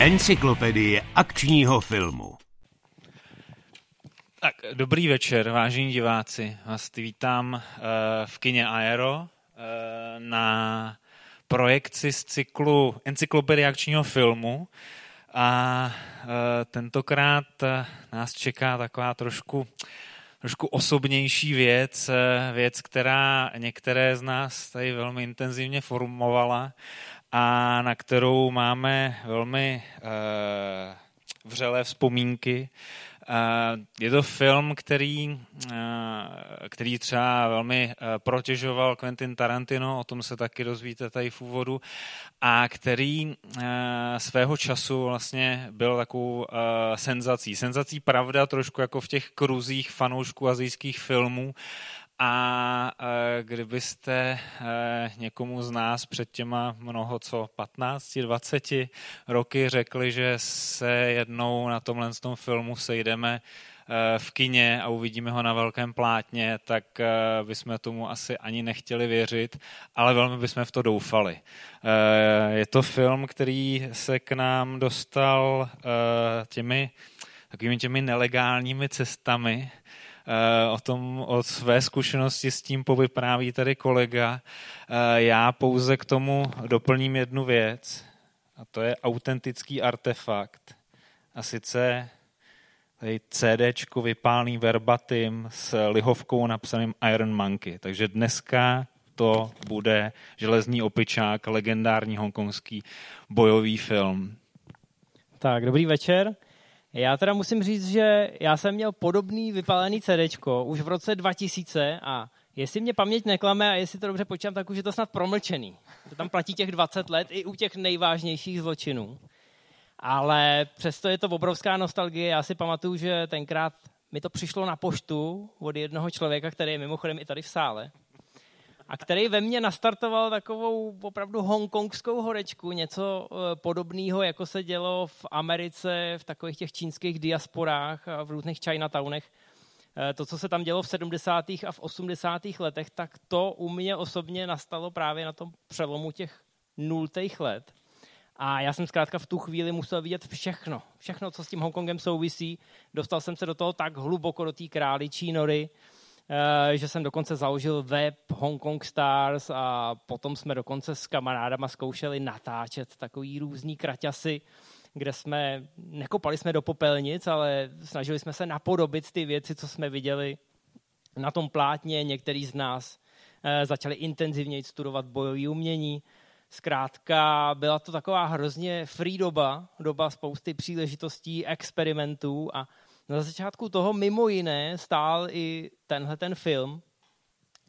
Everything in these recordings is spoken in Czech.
Encyklopedie akčního filmu. Tak, dobrý večer, vážení diváci. Vás vítám v kině Aero na projekci z cyklu Encyklopedie akčního filmu. A tentokrát nás čeká taková trošku osobnější věc, která některé z nás tady velmi intenzivně formovala a na kterou máme velmi vřelé vzpomínky. Je to film, který třeba velmi protěžoval Quentin Tarantino, o tom se taky dozvíte tady v úvodu, a který svého času vlastně byl takovou senzací. Senzací, pravda, trošku jako v těch kruzích fanoušků asijských filmů. A kdybyste někomu z nás před těma 15-20 roky řekli, že se jednou na tomhle tom filmu sejdeme v kině a uvidíme ho na velkém plátně, tak bychom tomu asi ani nechtěli věřit, ale velmi bychom v to doufali. Je to film, který se k nám dostal takovými nelegálními cestami. O své zkušenosti s tím povypráví tady kolega. Já pouze k tomu doplním jednu věc, a to je autentický artefakt. A sice tady CDčko vypálný verbatim s lihovkou napsaným Iron Monkey. Takže dneska to bude Železný opičák, legendární hongkongský bojový film. Tak, dobrý večer. Já teda musím říct, že já jsem měl podobný vypálený CDčko už v roce 2000 a jestli mě paměť neklame a jestli to dobře počítám, tak už je to snad promlčený. To tam platí těch 20 let i u těch nejvážnějších zločinů. Ale přesto je to obrovská nostalgie. Já si pamatuju, že tenkrát mi to přišlo na poštu od jednoho člověka, který je mimochodem i tady v sále, a který ve mně nastartoval takovou opravdu hongkongskou horečku, něco podobného, jako se dělo v Americe, v takových těch čínských diasporách a v různých Chinatownech. To, co se tam dělo v 70. a v 80. letech, tak to u mě osobně nastalo právě na tom přelomu těch 0. let. A já jsem zkrátka v tu chvíli musel vidět všechno, co s tím Hongkongem souvisí. Dostal jsem se do toho tak hluboko, do té králičí nory, že jsem dokonce založil web Hong Kong Stars a potom jsme dokonce s kamarádama zkoušeli natáčet takový různý kraťasy, kde jsme, nekopali jsme do popelnic, ale snažili jsme se napodobit ty věci, co jsme viděli na tom plátně. Některý z nás začali intenzivně studovat bojové umění. Zkrátka byla to taková hrozně free doba spousty příležitostí, experimentů a na začátku toho mimo jiné stál i tenhle ten film,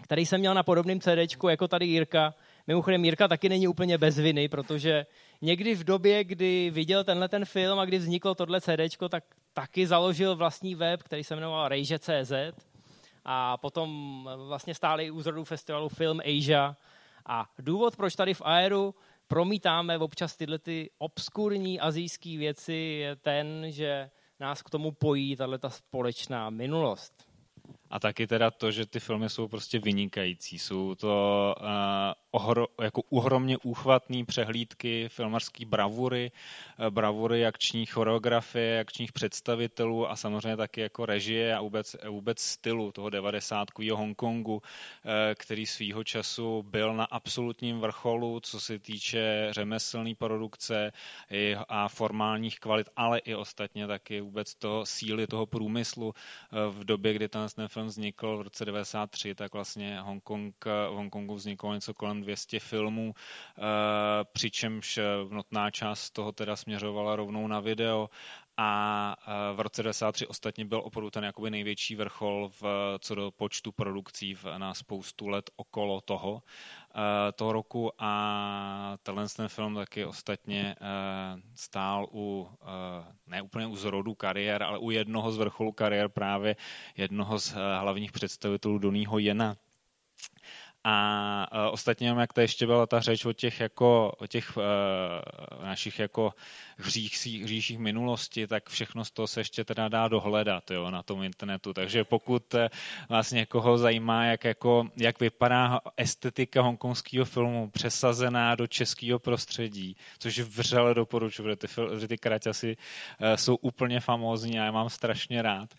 který jsem měl na podobném CDčku jako tady Jirka. Mimochodem Jirka taky není úplně bez viny, protože někdy v době, kdy viděl tenhle ten film a kdy vzniklo tohle CDčko, tak taky založil vlastní web, který se jmenoval Rejže.cz a potom vlastně stál i u zrodu festivalu Film Asia. A důvod, proč tady v Aeru promítáme občas tyhle ty obskurní asijské věci, je ten, že nás k tomu pojí tato společná minulost. A taky teda to, že ty filmy jsou prostě vynikající. Jsou to jako ohromně úchvatné přehlídky filmařské bravury, bravury akčních choreografie, akčních představitelů a samozřejmě taky jako režie a vůbec stylu toho 90kového Hongkongu, který svýho času byl na absolutním vrcholu, co se týče řemeslné produkce a formálních kvalit, ale i ostatně taky vůbec toho síly toho průmyslu v době, kdy ten film vznikl v roce 1993, tak vlastně v Hongkongu vzniklo něco kolem 200 filmů, přičemž notná část toho teda směřovala rovnou na video a v roce 1993 ostatně byl opravdu ten jakoby největší vrchol co do počtu produkcí na spoustu let okolo toho roku a ten film taky ostatně stál ne úplně u zrodu kariér, ale u jednoho z vrcholů kariér právě jednoho z hlavních představitelů Donnieho Jena. A ostatně, jak to ještě byla ta řeč o těch našich jako hříších minulosti, tak všechno z toho se ještě teda dá dohledat, jo, na tom internetu. Takže pokud vás někoho zajímá, jak vypadá estetika hongkongského filmu přesazená do českého prostředí, což vřele doporučuji, protože ty kraťasy jsou úplně famózní a já mám strašně rád,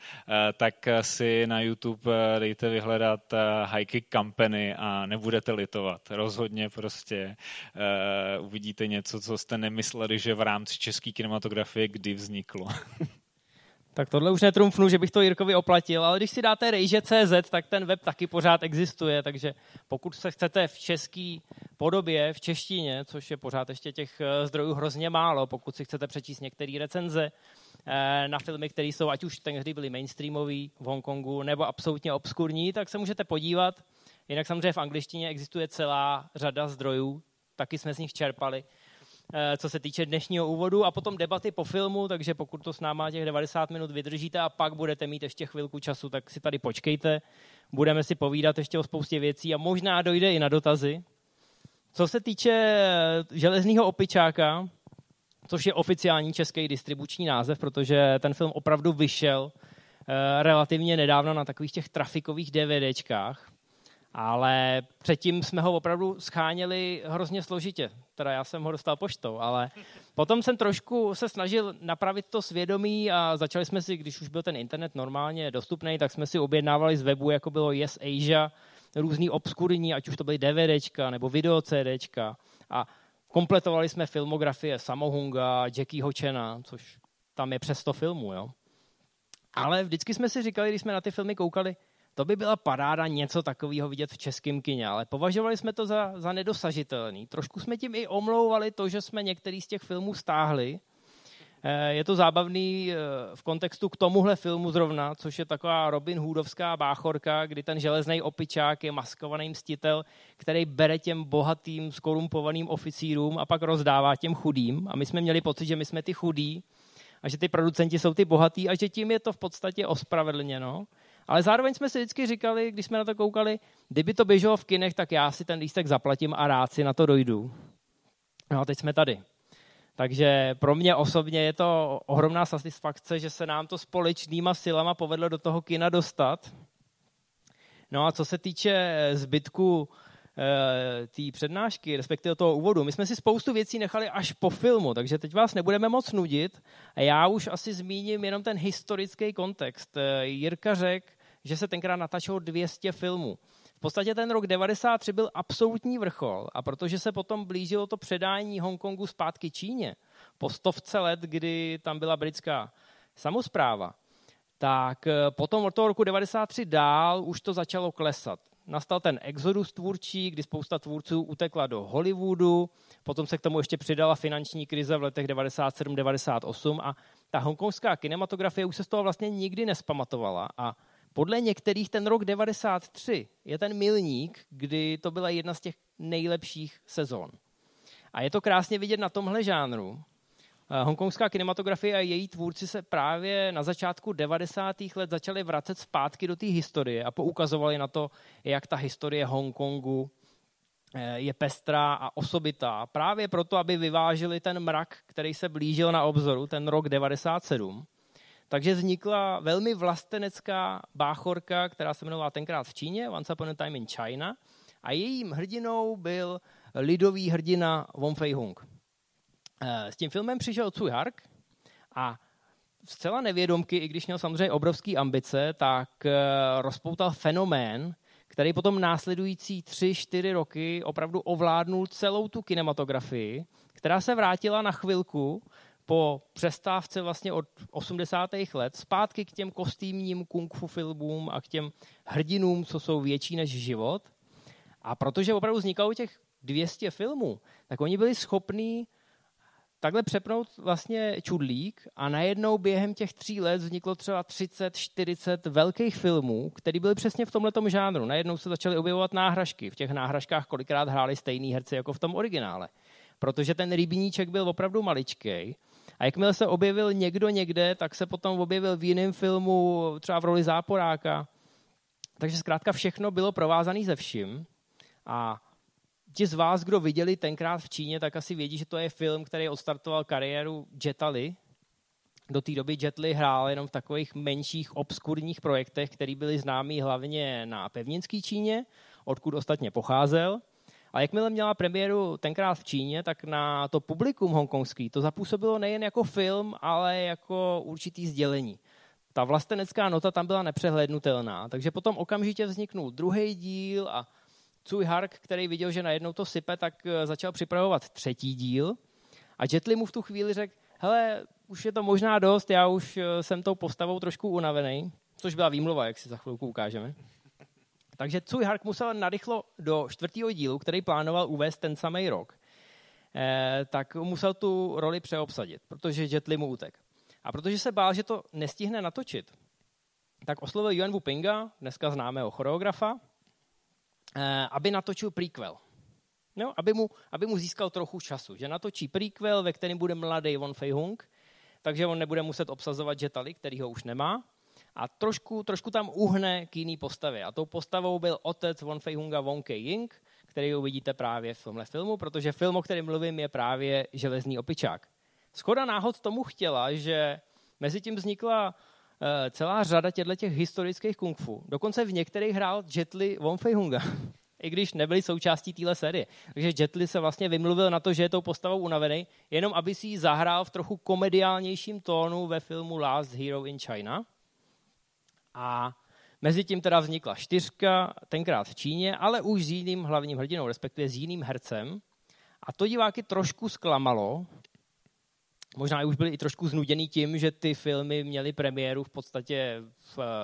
tak si na YouTube dejte vyhledat High Kick Company a nebudete litovat. Rozhodně prostě uvidíte něco, co jste nemysleli, že v rámci české kinematografie kdy vzniklo. Tak tohle už netrumfnu, že bych to Jirkovi oplatil, ale když si dáte Rejže.cz, tak ten web taky pořád existuje, takže pokud se chcete v české podobě, v češtině, což je pořád ještě těch zdrojů hrozně málo, pokud si chcete přečíst některé recenze na filmy, které jsou, ať už tehdy byly mainstreamový v Hongkongu, nebo absolutně obskurní, tak se můžete podívat. Jinak samozřejmě v angličtině existuje celá řada zdrojů, taky jsme z nich čerpali, co se týče dnešního úvodu a potom debaty po filmu, takže pokud to s náma těch 90 minut vydržíte a pak budete mít ještě chvilku času, tak si tady počkejte, budeme si povídat ještě o spoustě věcí a možná dojde i na dotazy. Co se týče Železného opičáka, což je oficiální český distribuční název, protože ten film opravdu vyšel relativně nedávno na takových těch trafikových DVDčkách, ale předtím jsme ho opravdu scháněli hrozně složitě. Teda já jsem ho dostal poštou, ale potom jsem trošku se snažil napravit to svědomí a začali jsme si, když už byl ten internet normálně dostupný, tak jsme si objednávali z webu, jako bylo Yes Asia, různý obskurní, ať už to byly DVDčka nebo video CDčka. A kompletovali jsme filmografie Sammo Hunga, Jackieho Chana, což tam je přes 100 filmů. Jo? Ale vždycky jsme si říkali, když jsme na ty filmy koukali, to by byla paráda něco takového vidět v českém kině, ale považovali jsme to za nedosažitelný. Trošku jsme tím i omlouvali to, že jsme některý z těch filmů stáhli. Je to zábavný v kontextu k tomuhle filmu zrovna, což je taková Robin Hoodovská báchorka, kdy ten železný opičák je maskovaný mstitel, který bere těm bohatým, skorumpovaným oficírům a pak rozdává těm chudým. A my jsme měli pocit, že my jsme ty chudí a že ty producenti jsou ty bohatý a že tím je to v podstatě ospravedlněno. Ale zároveň jsme si vždycky říkali, když jsme na to koukali, kdyby to běželo v kinech, tak já si ten lístek zaplatím a rád si na to dojdu. No a teď jsme tady. Takže pro mě osobně je to ohromná satisfakce, že se nám to společnýma silama povedlo do toho kina dostat. No a co se týče zbytku té přednášky, respektive toho úvodu, my jsme si spoustu věcí nechali až po filmu, takže teď vás nebudeme moc nudit a já už asi zmíním jenom ten historický kontext. Jirka řekl, že se tenkrát natáčelo 200 filmů. V podstatě ten rok 1993 byl absolutní vrchol a protože se potom blížilo to předání Hongkongu zpátky Číně po 100 let, kdy tam byla britská samospráva, tak potom od toho roku 1993 dál už to začalo klesat. Nastal ten exodus tvůrčí, kdy spousta tvůrců utekla do Hollywoodu, potom se k tomu ještě přidala finanční krize v letech 1997-1998 a ta hongkongská kinematografie už se z toho vlastně nikdy nespamatovala a podle některých ten rok 1993 je ten milník, kdy to byla jedna z těch nejlepších sezon. A je to krásně vidět na tomhle žánru. Hongkongská kinematografie a její tvůrci se právě na začátku 90. let začali vracet zpátky do té historie a poukazovali na to, jak ta historie Hongkongu je pestrá a osobitá. Právě proto, aby vyvážili ten mrak, který se blížil na obzoru, ten rok 97. Takže vznikla velmi vlastenecká báchorka, která se jmenovala tenkrát v Číně, Once Upon a Time in China, a jejím hrdinou byl lidový hrdina Wong Fei-hung. S tím filmem přišel Tsui Hark a zcela nevědomky, i když měl samozřejmě obrovský ambice, tak rozpoutal fenomén, který potom následující 3-4 roky opravdu ovládnul celou tu kinematografii, která se vrátila na chvilku po přestávce vlastně od 80. let zpátky k těm kostýmním kung fu filmům a k těm hrdinům, co jsou větší než život. A protože opravdu vznikalo těch 200 filmů, tak oni byli schopní takhle přepnout vlastně čudlík a najednou během těch 3 let vzniklo třeba 30-40 velkých filmů, které byly přesně v tomhletom žánru. Najednou se začaly objevovat náhražky. V těch náhražkách kolikrát hráli stejný herci jako v tom originále. Protože ten rybníček byl opravdu maličkej. A jakmile se objevil někdo někde, tak se potom objevil v jiném filmu, třeba v roli záporáka. Takže zkrátka všechno bylo provázané se vším. A ti z vás, kdo viděli tenkrát v Číně, tak asi vědí, že to je film, který odstartoval kariéru Jeta Li. Do té doby Jet Li hrál jenom v takových menších obskurních projektech, které byly známý hlavně na pevninské Číně, odkud ostatně pocházel. A jakmile měla premiéru tenkrát v Číně, tak na to publikum hongkongský to zapůsobilo nejen jako film, ale jako určitý sdělení. Ta vlastenecká nota tam byla nepřehlédnutelná, takže potom okamžitě vzniknul druhý díl a Tsui Hark, který viděl, že najednou to sype, tak začal připravovat třetí díl a Jet Li mu v tu chvíli řekl, hele, už je to možná dost, já už jsem tou postavou trošku unavený, což byla výmluva, jak si za chvilku ukážeme. Takže Tsui Hark musel narychlo do čtvrtého dílu, který plánoval uvést ten samý rok, tak musel tu roli přeobsadit, protože Jet Li mu utek. A protože se bál, že to nestihne natočit, tak oslovil Yuen Woo-Pinga, dneska známého choreografa, aby natočil prequel. No, aby mu získal trochu času, že natočí prequel, ve kterém bude mladý Wong Fei-hung, takže on nebude muset obsazovat Jeta Li, který ho už nemá, a trošku tam uhne k jiný postavě. A tou postavou byl otec Wong Fei-hunga Wong Kei-ying, který uvidíte právě v tomhle filmu, protože film, o kterém mluvím, je právě Železný opičák. Skoda náhod tomu chtěla, že mezi tím vznikla celá řada těchto historických kung fu. Dokonce v některých hrál Jet Li Wong Fei-hunga, i když nebyli součástí téhle série. Takže Jet Li se vlastně vymluvil na to, že je tou postavou unavený, jenom aby si ji zahrál v trochu komediálnějším tónu ve filmu Last Hero in China. A mezi tím teda vznikla 4, tenkrát v Číně, ale už s jiným hlavním hrdinou, respektive s jiným hercem. A to diváky trošku zklamalo. Možná už byli i trošku znuděný tím, že ty filmy měly premiéru v podstatě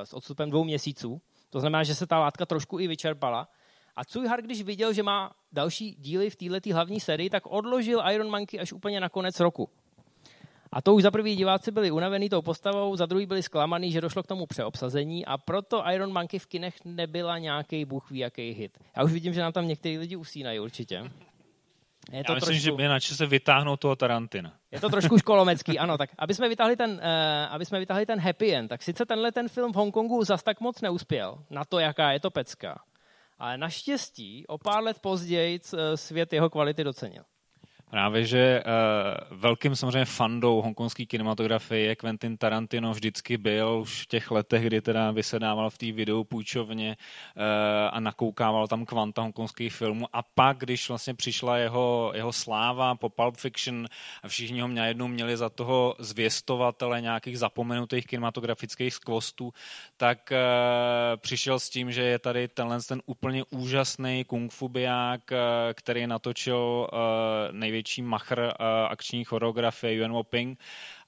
s odstupem 2 měsíců. To znamená, že se ta látka trošku i vyčerpala. A Tsui Hark, když viděl, že má další díly v této hlavní sérii, tak odložil Iron Monkey až úplně na konec roku. A to už za první diváci byli unavený tou postavou, za druhý byli zklamaný, že došlo k tomu přeobsazení a proto Iron Monkey v kinech nebyla nějaký buchví jaký hit. Já už vidím, že nám tam některý lidi usínají určitě. Já myslím, že je na čase vytáhnout toho Tarantina. Je to trošku školomecký, ano. Tak aby jsme vytáhli ten happy end, tak sice tenhle ten film v Hongkongu zas tak moc neuspěl na to, jaká je to pecka. Ale naštěstí o pár let později svět jeho kvality docenil. Právě, že velkým samozřejmě fandou hongkonské kinematografie je Quentin Tarantino, vždycky byl už v těch letech, kdy teda vysedával v té videopůjčovně a nakoukával tam kvanta hongkonských filmů a pak, když vlastně přišla jeho sláva po Pulp Fiction a všichni ho najednou měli za toho zvěstovatele nějakých zapomenutých kinematografických skvostů, tak přišel s tím, že je tady ten úplně úžasný kungfubiák, který natočil největší machr akční choreografie Yuen Woo-Ping.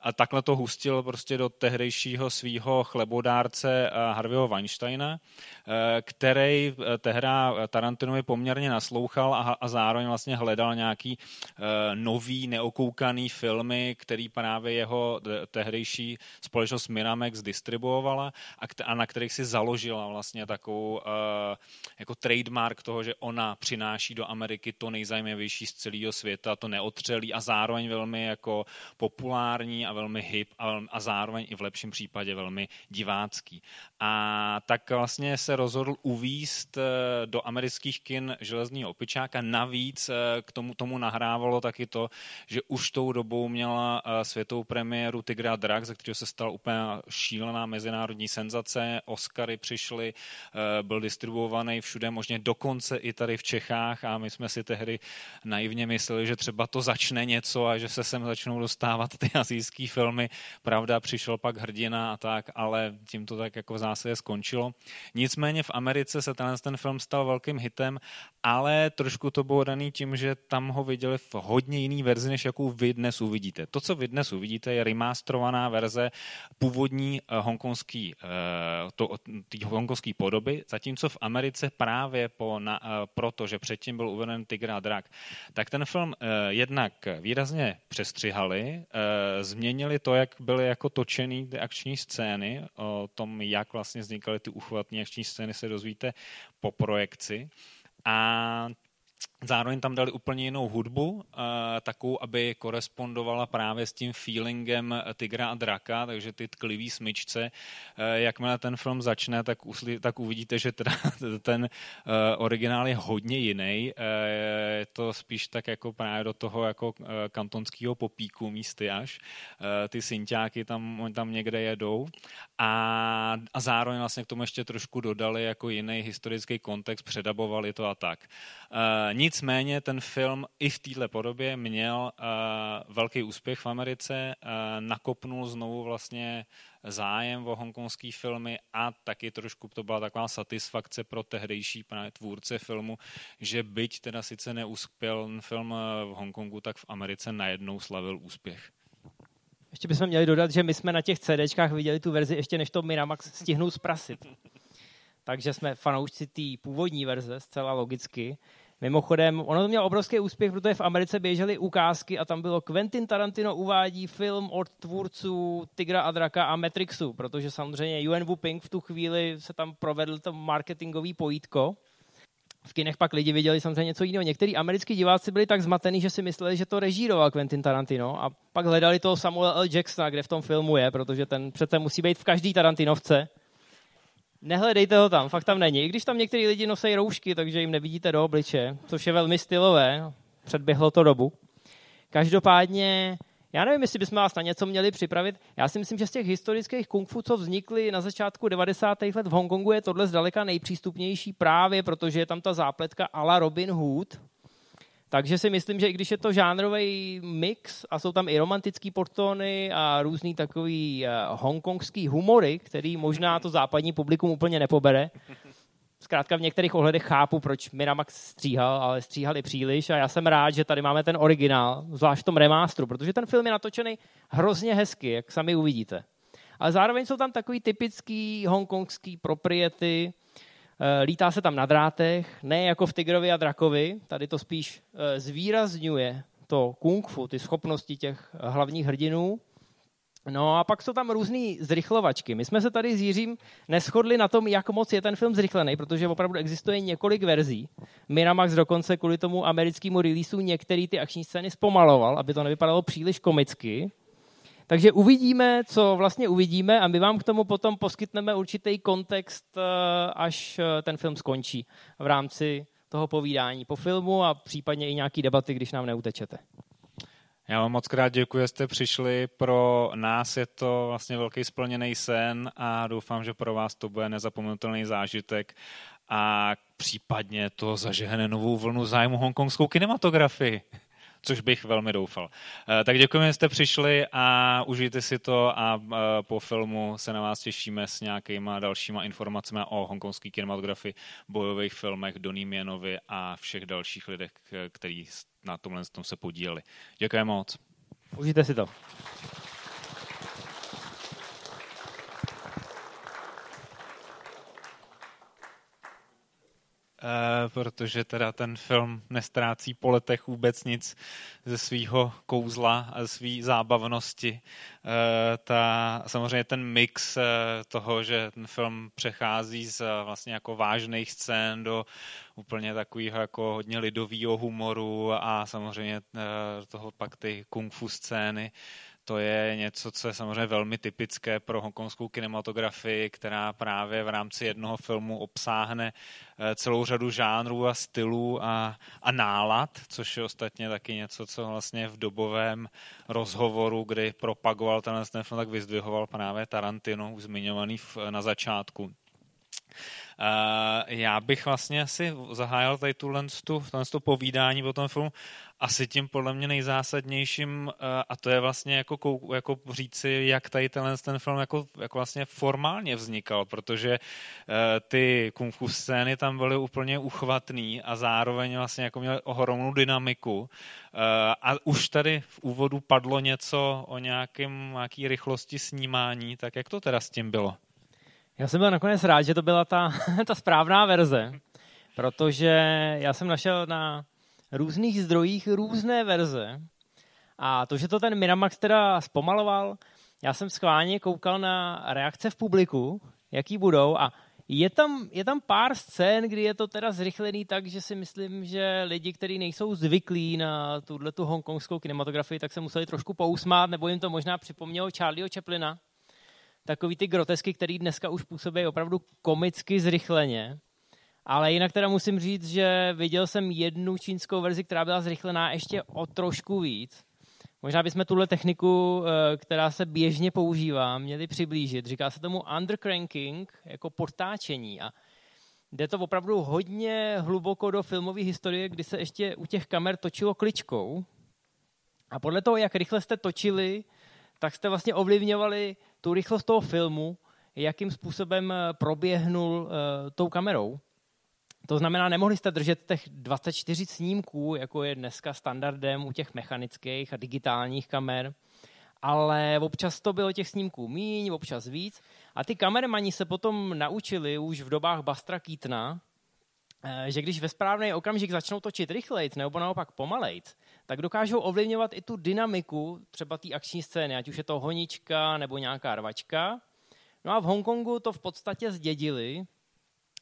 A takhle to hustil prostě do tehdejšího svýho chlebodárce Harveyho Weinsteina, který tehda Tarantinovi poměrně naslouchal a zároveň vlastně hledal nějaký nový, neokoukaný filmy, který právě jeho tehdejší společnost Miramax distribuovala a na kterých si založila vlastně takovou jako trademark toho, že ona přináší do Ameriky to nejzajímavější z celého světa, to neotřelý a zároveň velmi jako populární a velmi hip a zároveň i v lepším případě velmi divácký. A tak vlastně se rozhodl uvízt do amerických kin Železného opičáka. Navíc k tomu nahrávalo taky to, že už tou dobou měla světovou premiéru Tygra a drak, ze kterého se stala úplně šílená mezinárodní senzace. Oscary přišly, byl distribuovaný všude, možná dokonce i tady v Čechách a my jsme si tehdy naivně mysleli, že třeba to začne něco a že se sem začnou dostávat ty asijský filmy. Pravda, přišel pak hrdina a tak, ale tím to tak jako v zásadě skončilo. Nicméně v Americe se ten film stal velkým hitem, ale trošku to bylo daný tím, že tam ho viděli v hodně jiný verzi, než jakou vy dnes uvidíte. To, co vy dnes uvidíte, je remasterovaná verze původní hongkonský podoby, zatímco v Americe právě proto, že předtím byl uveden Tygr a drak, tak ten film jednak výrazně přestřihali, změnili to, jak byly jako točený ty akční scény, o tom, jak vlastně vznikaly ty uchvatné akční scény, se dozvíte po projekci. A Zároveň tam dali úplně jinou hudbu, takovou, aby korespondovala právě s tím feelingem Tygra a draka, takže ty tklivý smyčce. Jakmile ten film začne, tak uvidíte, že teda ten originál je hodně jiný. Je to spíš tak jako právě do toho jako kantonského popíku místy až. Ty synťáky tam někde jedou. A zároveň vlastně k tomu ještě trošku dodali jako jiný historický kontext, předabovali to a tak. Nicméně ten film i v této podobě měl velký úspěch v Americe, nakopnul znovu vlastně zájem o hongkongské filmy a taky trošku to byla taková satisfakce pro tehdejší právě tvůrce filmu, že byť teda sice neuspěl ten film v Hongkongu, tak v Americe najednou slavil úspěch. Ještě bychom měli dodat, že my jsme na těch CDčkách viděli tu verzi ještě než to Miramax stihnou zprasit. Takže jsme fanoušci té původní verze zcela logicky. Mimochodem, ono to mělo obrovský úspěch, protože v Americe běžely ukázky a tam bylo Quentin Tarantino uvádí film od tvůrců Tygra a draka a Matrixu, protože samozřejmě Yuen Woo-Ping v tu chvíli se tam provedl to marketingový pojítko. V kinech pak lidi viděli samozřejmě něco jiného. Některý americký diváci byli tak zmatený, že si mysleli, že to režíroval Quentin Tarantino a pak hledali toho Samuela L. Jacksona, kde v tom filmu je, protože ten přece musí být v každý Tarantinovce. Nehledejte ho tam, fakt tam není. I když tam některý lidi nosejí roušky, takže jim nevidíte do obliče, což je velmi stylové, předběhlo to dobu. Každopádně, já nevím, jestli bychom vás na něco měli připravit. Já si myslím, že z těch historických kung-fu, co vznikly na začátku 90. let v Hongkongu, je tohle zdaleka nejpřístupnější právě, protože je tam ta zápletka à la Robin Hood. Takže si myslím, že i když je to žánrový mix a jsou tam i romantický podtóny a různý takový hongkongský humory, který možná to západní publikum úplně nepobere. Zkrátka v některých ohledech chápu, proč Miramax stříhal, ale stříhal i příliš a já jsem rád, že tady máme ten originál, zvlášť v tom remástru, protože ten film je natočený hrozně hezky, jak sami uvidíte. Ale zároveň jsou tam takový typický hongkongský propriety. Lítá se tam na drátech, ne jako v Tygrovi a drakovi, tady to spíš zvýrazňuje to kung fu, ty schopnosti těch hlavních hrdinů. No a pak jsou tam různý zrychlovačky. My jsme se tady s Jiřím neshodli na tom, jak moc je ten film zrychlený, protože opravdu existuje několik verzí. Miramax dokonce kvůli tomu americkému releaseu některé ty akční scény zpomaloval, aby to nevypadalo příliš komicky. Takže uvidíme, co vlastně uvidíme a my vám k tomu potom poskytneme určitý kontext, až ten film skončí v rámci toho povídání po filmu a případně i nějaký debaty, když nám neutečete. Já vám moc krát děkuji, že jste přišli. Pro nás je to vlastně velký splněný sen a doufám, že pro vás to bude nezapomenutelný zážitek a případně to zažehne novou vlnu zájmu hongkongskou kinematografii. Což bych velmi doufal. Tak děkujeme, že jste přišli a užijte si to a po filmu se na vás těšíme s nějakýma dalšíma informacemi o hongkongské kinematografii, bojových filmech, Donnie Jenovi a všech dalších lidech, kteří na tomhle tom se podíleli. Děkujeme moc. Užijte si to. Protože teda ten film nestrácí po letech vůbec nic ze svýho kouzla a ze svý zábavnosti. Samozřejmě ten mix toho, že ten film přechází z vlastně jako vážných scén do úplně takového jako hodně lidového humoru a samozřejmě toho pak ty kung fu scény. To je něco, co je samozřejmě velmi typické pro hongkongskou kinematografii, která právě v rámci jednoho filmu obsáhne celou řadu žánrů a stylů a nálad, což je ostatně taky něco, co vlastně v dobovém rozhovoru, kdy propagoval ten film, tak vyzdvihoval právě Tarantino, už zmiňovaný na začátku. Já bych vlastně asi zahájil tady tuto povídání o tom filmu asi tím podle mě nejzásadnějším a to je vlastně jako říci, jak tady ten film jako vlastně formálně vznikal, protože ty kung fu scény tam byly úplně uchvatný a zároveň vlastně jako měly ohromnou dynamiku a už tady v úvodu padlo něco o nějaký rychlosti snímání, tak jak to teda s tím bylo? Já jsem byl nakonec rád, že to byla ta správná verze, protože já jsem našel na různých zdrojích různé verze a to, že to ten Miramax teda zpomaloval, já jsem schválně koukal na reakce v publiku, jaký budou a Je tam pár scén, kdy je to teda zrychlený tak, že si myslím, že lidi, kteří nejsou zvyklí na tuhletu hongkongskou kinematografii, tak se museli trošku pousmát, nebo jim to možná připomnělo Charlieho Chaplina. Takový ty grotesky, který dneska už působí opravdu komicky zrychleně. Ale jinak teda musím říct, že viděl jsem jednu čínskou verzi, která byla zrychlená ještě o trošku víc. Možná bychom tuhle techniku, která se běžně používá, měli přiblížit. Říká se tomu undercranking, jako podtáčení. A jde to opravdu hodně hluboko do filmové historie, kdy se ještě u těch kamer točilo kličkou. A podle toho, jak rychle jste točili, tak jste vlastně ovlivňovali tu rychlost toho filmu, jakým způsobem proběhnul tou kamerou. To znamená, nemohli jste držet těch 24 snímků, jako je dneska standardem u těch mechanických a digitálních kamer, ale občas to bylo těch snímků míň, občas víc. A ty kameramani se potom naučili už v dobách Bustera Keatona, že když ve správný okamžik začnou točit rychlejc nebo naopak pomalejc, tak dokážou ovlivňovat i tu dynamiku třeba té akční scény, ať už je to honička nebo nějaká rvačka. No a v Hongkongu to v podstatě zdědili.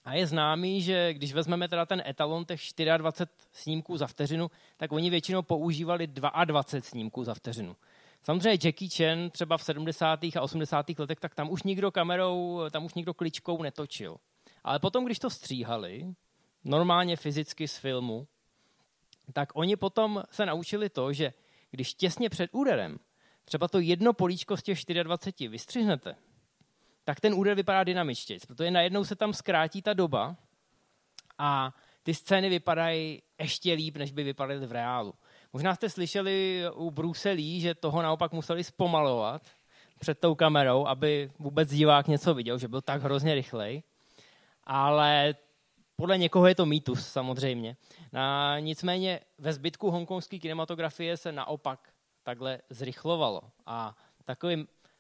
A je známý, že když vezmeme teda ten etalon těch 24 snímků za vteřinu, tak oni většinou používali 22 snímků za vteřinu. Samozřejmě Jackie Chan třeba v 70. a 80. letech, tak tam už nikdo kamerou, tam už nikdo kličkou netočil. Ale potom, když to stříhali, normálně fyzicky z filmu, tak oni potom se naučili to, že když těsně před úderem třeba to jedno políčko z těch 24 vystřihnete, tak ten úder vypadá dynamičtějc, protože najednou se tam zkrátí ta doba a ty scény vypadají ještě líp, než by vypadaly v reálu. Možná jste slyšeli u Bruce Lee, že toho naopak museli zpomalovat před tou kamerou, aby vůbec divák něco viděl, že byl tak hrozně rychlej. Ale podle někoho je to mýtus samozřejmě. Nicméně ve zbytku hongkongské kinematografie se naopak takhle zrychlovalo. A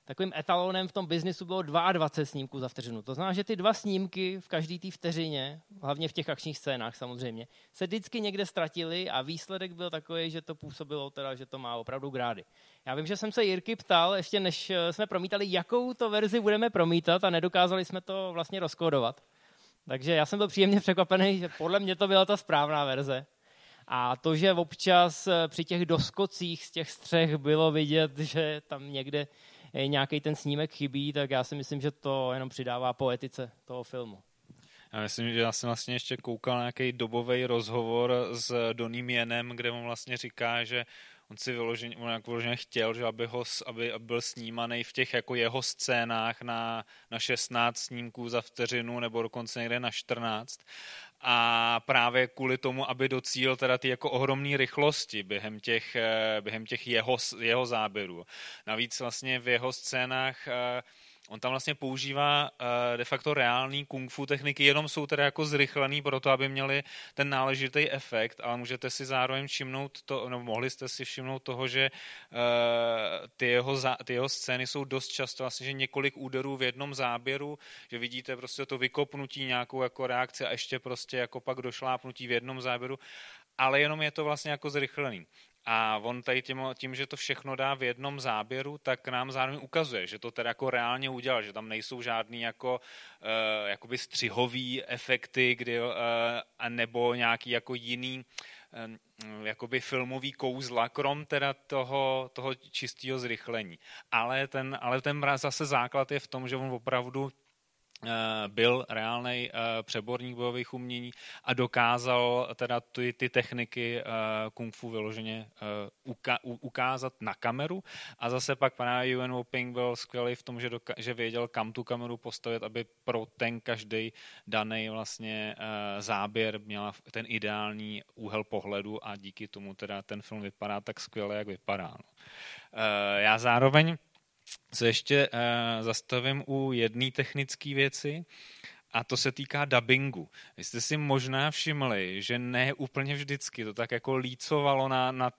takovým etalonem v tom biznisu bylo 22 snímků za vteřinu. To znamená, že ty dva snímky v každé té vteřině, hlavně v těch akčních scénách samozřejmě, se vždycky někde ztratily a výsledek byl takový, že to působilo teda, že to má opravdu grády. Já vím, že jsem se Jirky ptal, ještě než jsme promítali, jakou to verzi budeme promítat a nedokázali jsme to vlastně rozkódovat. Takže já jsem byl příjemně překvapený, že podle mě to byla ta správná verze. A to, že občas při těch doskocích z těch střech bylo vidět, že tam někde nějaký ten snímek chybí, tak já si myslím, že to jenom přidává poetice toho filmu. Já myslím, že já jsem vlastně ještě koukal na nějaký dobový rozhovor s Donním Jenem, kde on vlastně říká, že on si vyloženě chtěl, že aby byl snímaný v těch jako jeho scénách na 16 snímků za vteřinu nebo dokonce někde na 14. A právě kvůli tomu, aby docílil teda ty jako ohromné rychlosti během těch jeho záběrů. Navíc vlastně v jeho scénách on tam vlastně používá de facto reální kung fu techniky, jenom jsou teda jako zrychlený proto, aby měli ten náležitý efekt, ale můžete si zároveň všimnout to, nebo mohli jste si všimnout toho, že ty jeho scény jsou dost často vlastně, že několik úderů v jednom záběru, že vidíte prostě to vykopnutí, nějakou jako reakci a ještě prostě jako pak došlápnutí v jednom záběru, ale jenom je to vlastně jako zrychlený. A on tady tím, že to všechno dá v jednom záběru, tak nám zároveň ukazuje, že to teda jako reálně udělal, že tam nejsou žádný jako jakoby střihový efekty, kdy a nebo nějaký jako jiný jakoby filmový kouzla, krom teda toho čistého zrychlení. Ale ten zase základ je v tom, že on opravdu byl reálnej přeborník bojových umění a dokázal teda ty techniky kung fu vyloženě ukázat na kameru a zase pak právě Yuen Woo-Ping byl skvělý v tom, že věděl, kam tu kameru postavit, aby pro ten každý daný vlastně záběr měla ten ideální úhel pohledu a díky tomu teda ten film vypadá tak skvěle, jak vypadá. No. Já zároveň se ještě zastavím u jedné technické věci a to se týká dabingu. Vy jste si možná všimli, že ne úplně vždycky to tak jako lícovalo na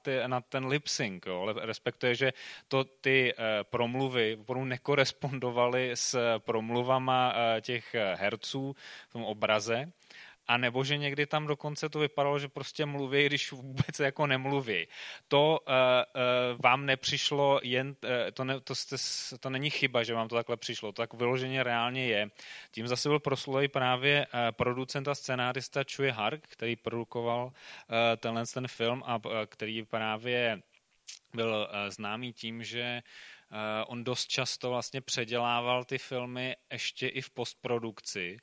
ten lip-sync, jo, ale respektuje, že to ty promluvy opravdu nekorespondovaly s promluvama těch herců v tom obraze. A nebo že někdy tam dokonce to vypadalo, že prostě mluví, když vůbec jako nemluví. To vám nepřišlo jen, to není chyba, že vám to takhle přišlo, to tak vyloženě reálně je. Tím zase byl proslulý právě producent a scenárista Tsui Hark, který produkoval ten film a který právě byl známý tím, že on dost často vlastně předělával ty filmy ještě i v postprodukci,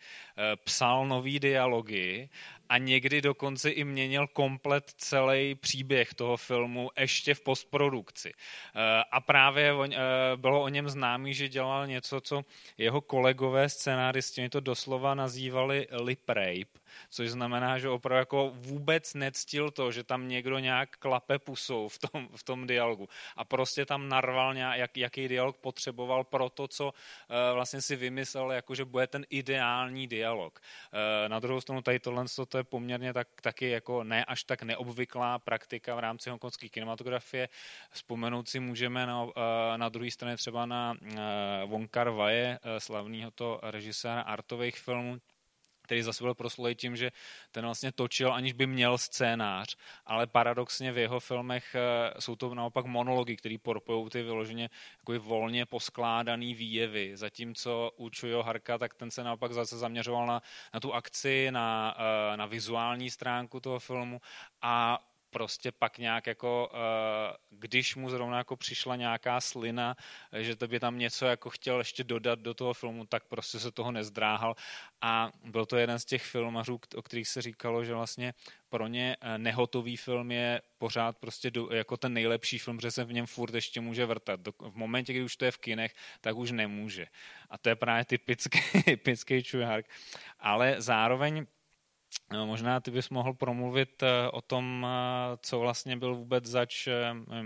psal nový dialogy a někdy dokonce i měnil komplet celý příběh toho filmu ještě v postprodukci. A právě bylo o něm známý, že dělal něco, co jeho kolegové scenáristi to doslova nazývali lip rape, což znamená, že opravdu jako vůbec nectil to, že tam někdo nějak klape pusou v tom dialogu a prostě tam narval nějak, jaký dialog potřeboval pro to, co vlastně si vymyslel, jakože bude ten ideální dialog. Na druhou stranu tady tohle to je poměrně taky jako ne až tak neobvyklá praktika v rámci hongkonské kinematografie. Vzpomenout si můžeme na druhé straně třeba na Wong Kar-waje, slavného to režiséra artových filmů, který zase byl proslulý tím, že ten vlastně točil, aniž by měl scénář, ale paradoxně v jeho filmech jsou to naopak monology, který propojou ty vyloženě jako volně poskládaný výjevy, zatímco u Tsuiho Harka, tak ten se naopak zase zaměřoval na tu akci, na vizuální stránku toho filmu a prostě pak nějak jako, když mu zrovna jako přišla nějaká slina, že to by tam něco jako chtěl ještě dodat do toho filmu, tak prostě se toho nezdráhal. A byl to jeden z těch filmařů, o kterých se říkalo, že vlastně pro ně nehotový film je pořád prostě jako ten nejlepší film, protože se v něm furt ještě může vrtat. V momentě, kdy už to je v kinech, tak už nemůže. A to je právě typický Tsui Hark. Ale zároveň no, možná ty bys mohl promluvit o tom, co vlastně byl vůbec zač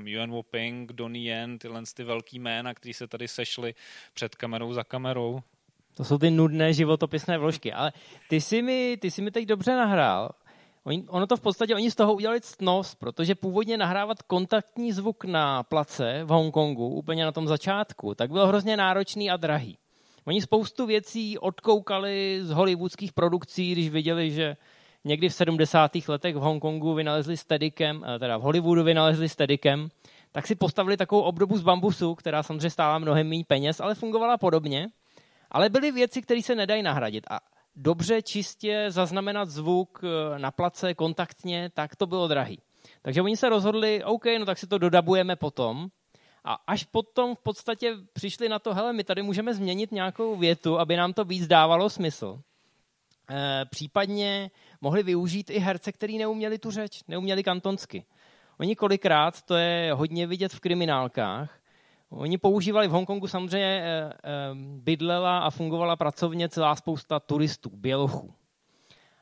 Yuen Woo-Ping, Donnie Yen, tyhle ty velký jména, kteří se tady sešli před kamerou za kamerou. To jsou ty nudné životopisné vložky, ale ty jsi mi teď dobře nahrál. Oni z toho udělali ctnost, protože původně nahrávat kontaktní zvuk na place v Hongkongu úplně na tom začátku, tak byl hrozně náročný a drahý. Oni spoustu věcí odkoukali z hollywoodských produkcí, když viděli, že někdy v 70. letech v Hongkongu vynalezli Steadicam, teda v Hollywoodu vynalezli Steadicam, tak si postavili takovou obdobu z bambusu, která samozřejmě stála mnohem méně peněz, ale fungovala podobně. Ale byly věci, které se nedají nahradit. A dobře čistě zaznamenat zvuk na place kontaktně, tak to bylo drahý. Takže oni se rozhodli, OK, no tak si to dodabujeme potom. A až potom v podstatě přišli na to, hele, my tady můžeme změnit nějakou větu, aby nám to víc dávalo smysl. Případně mohli využít i herce, který neuměli tu řeč, neuměli kantonsky. Oni kolikrát, to je hodně vidět v kriminálkách, oni používali v Hongkongu samozřejmě bydlela a fungovala pracovně celá spousta turistů, bělochů.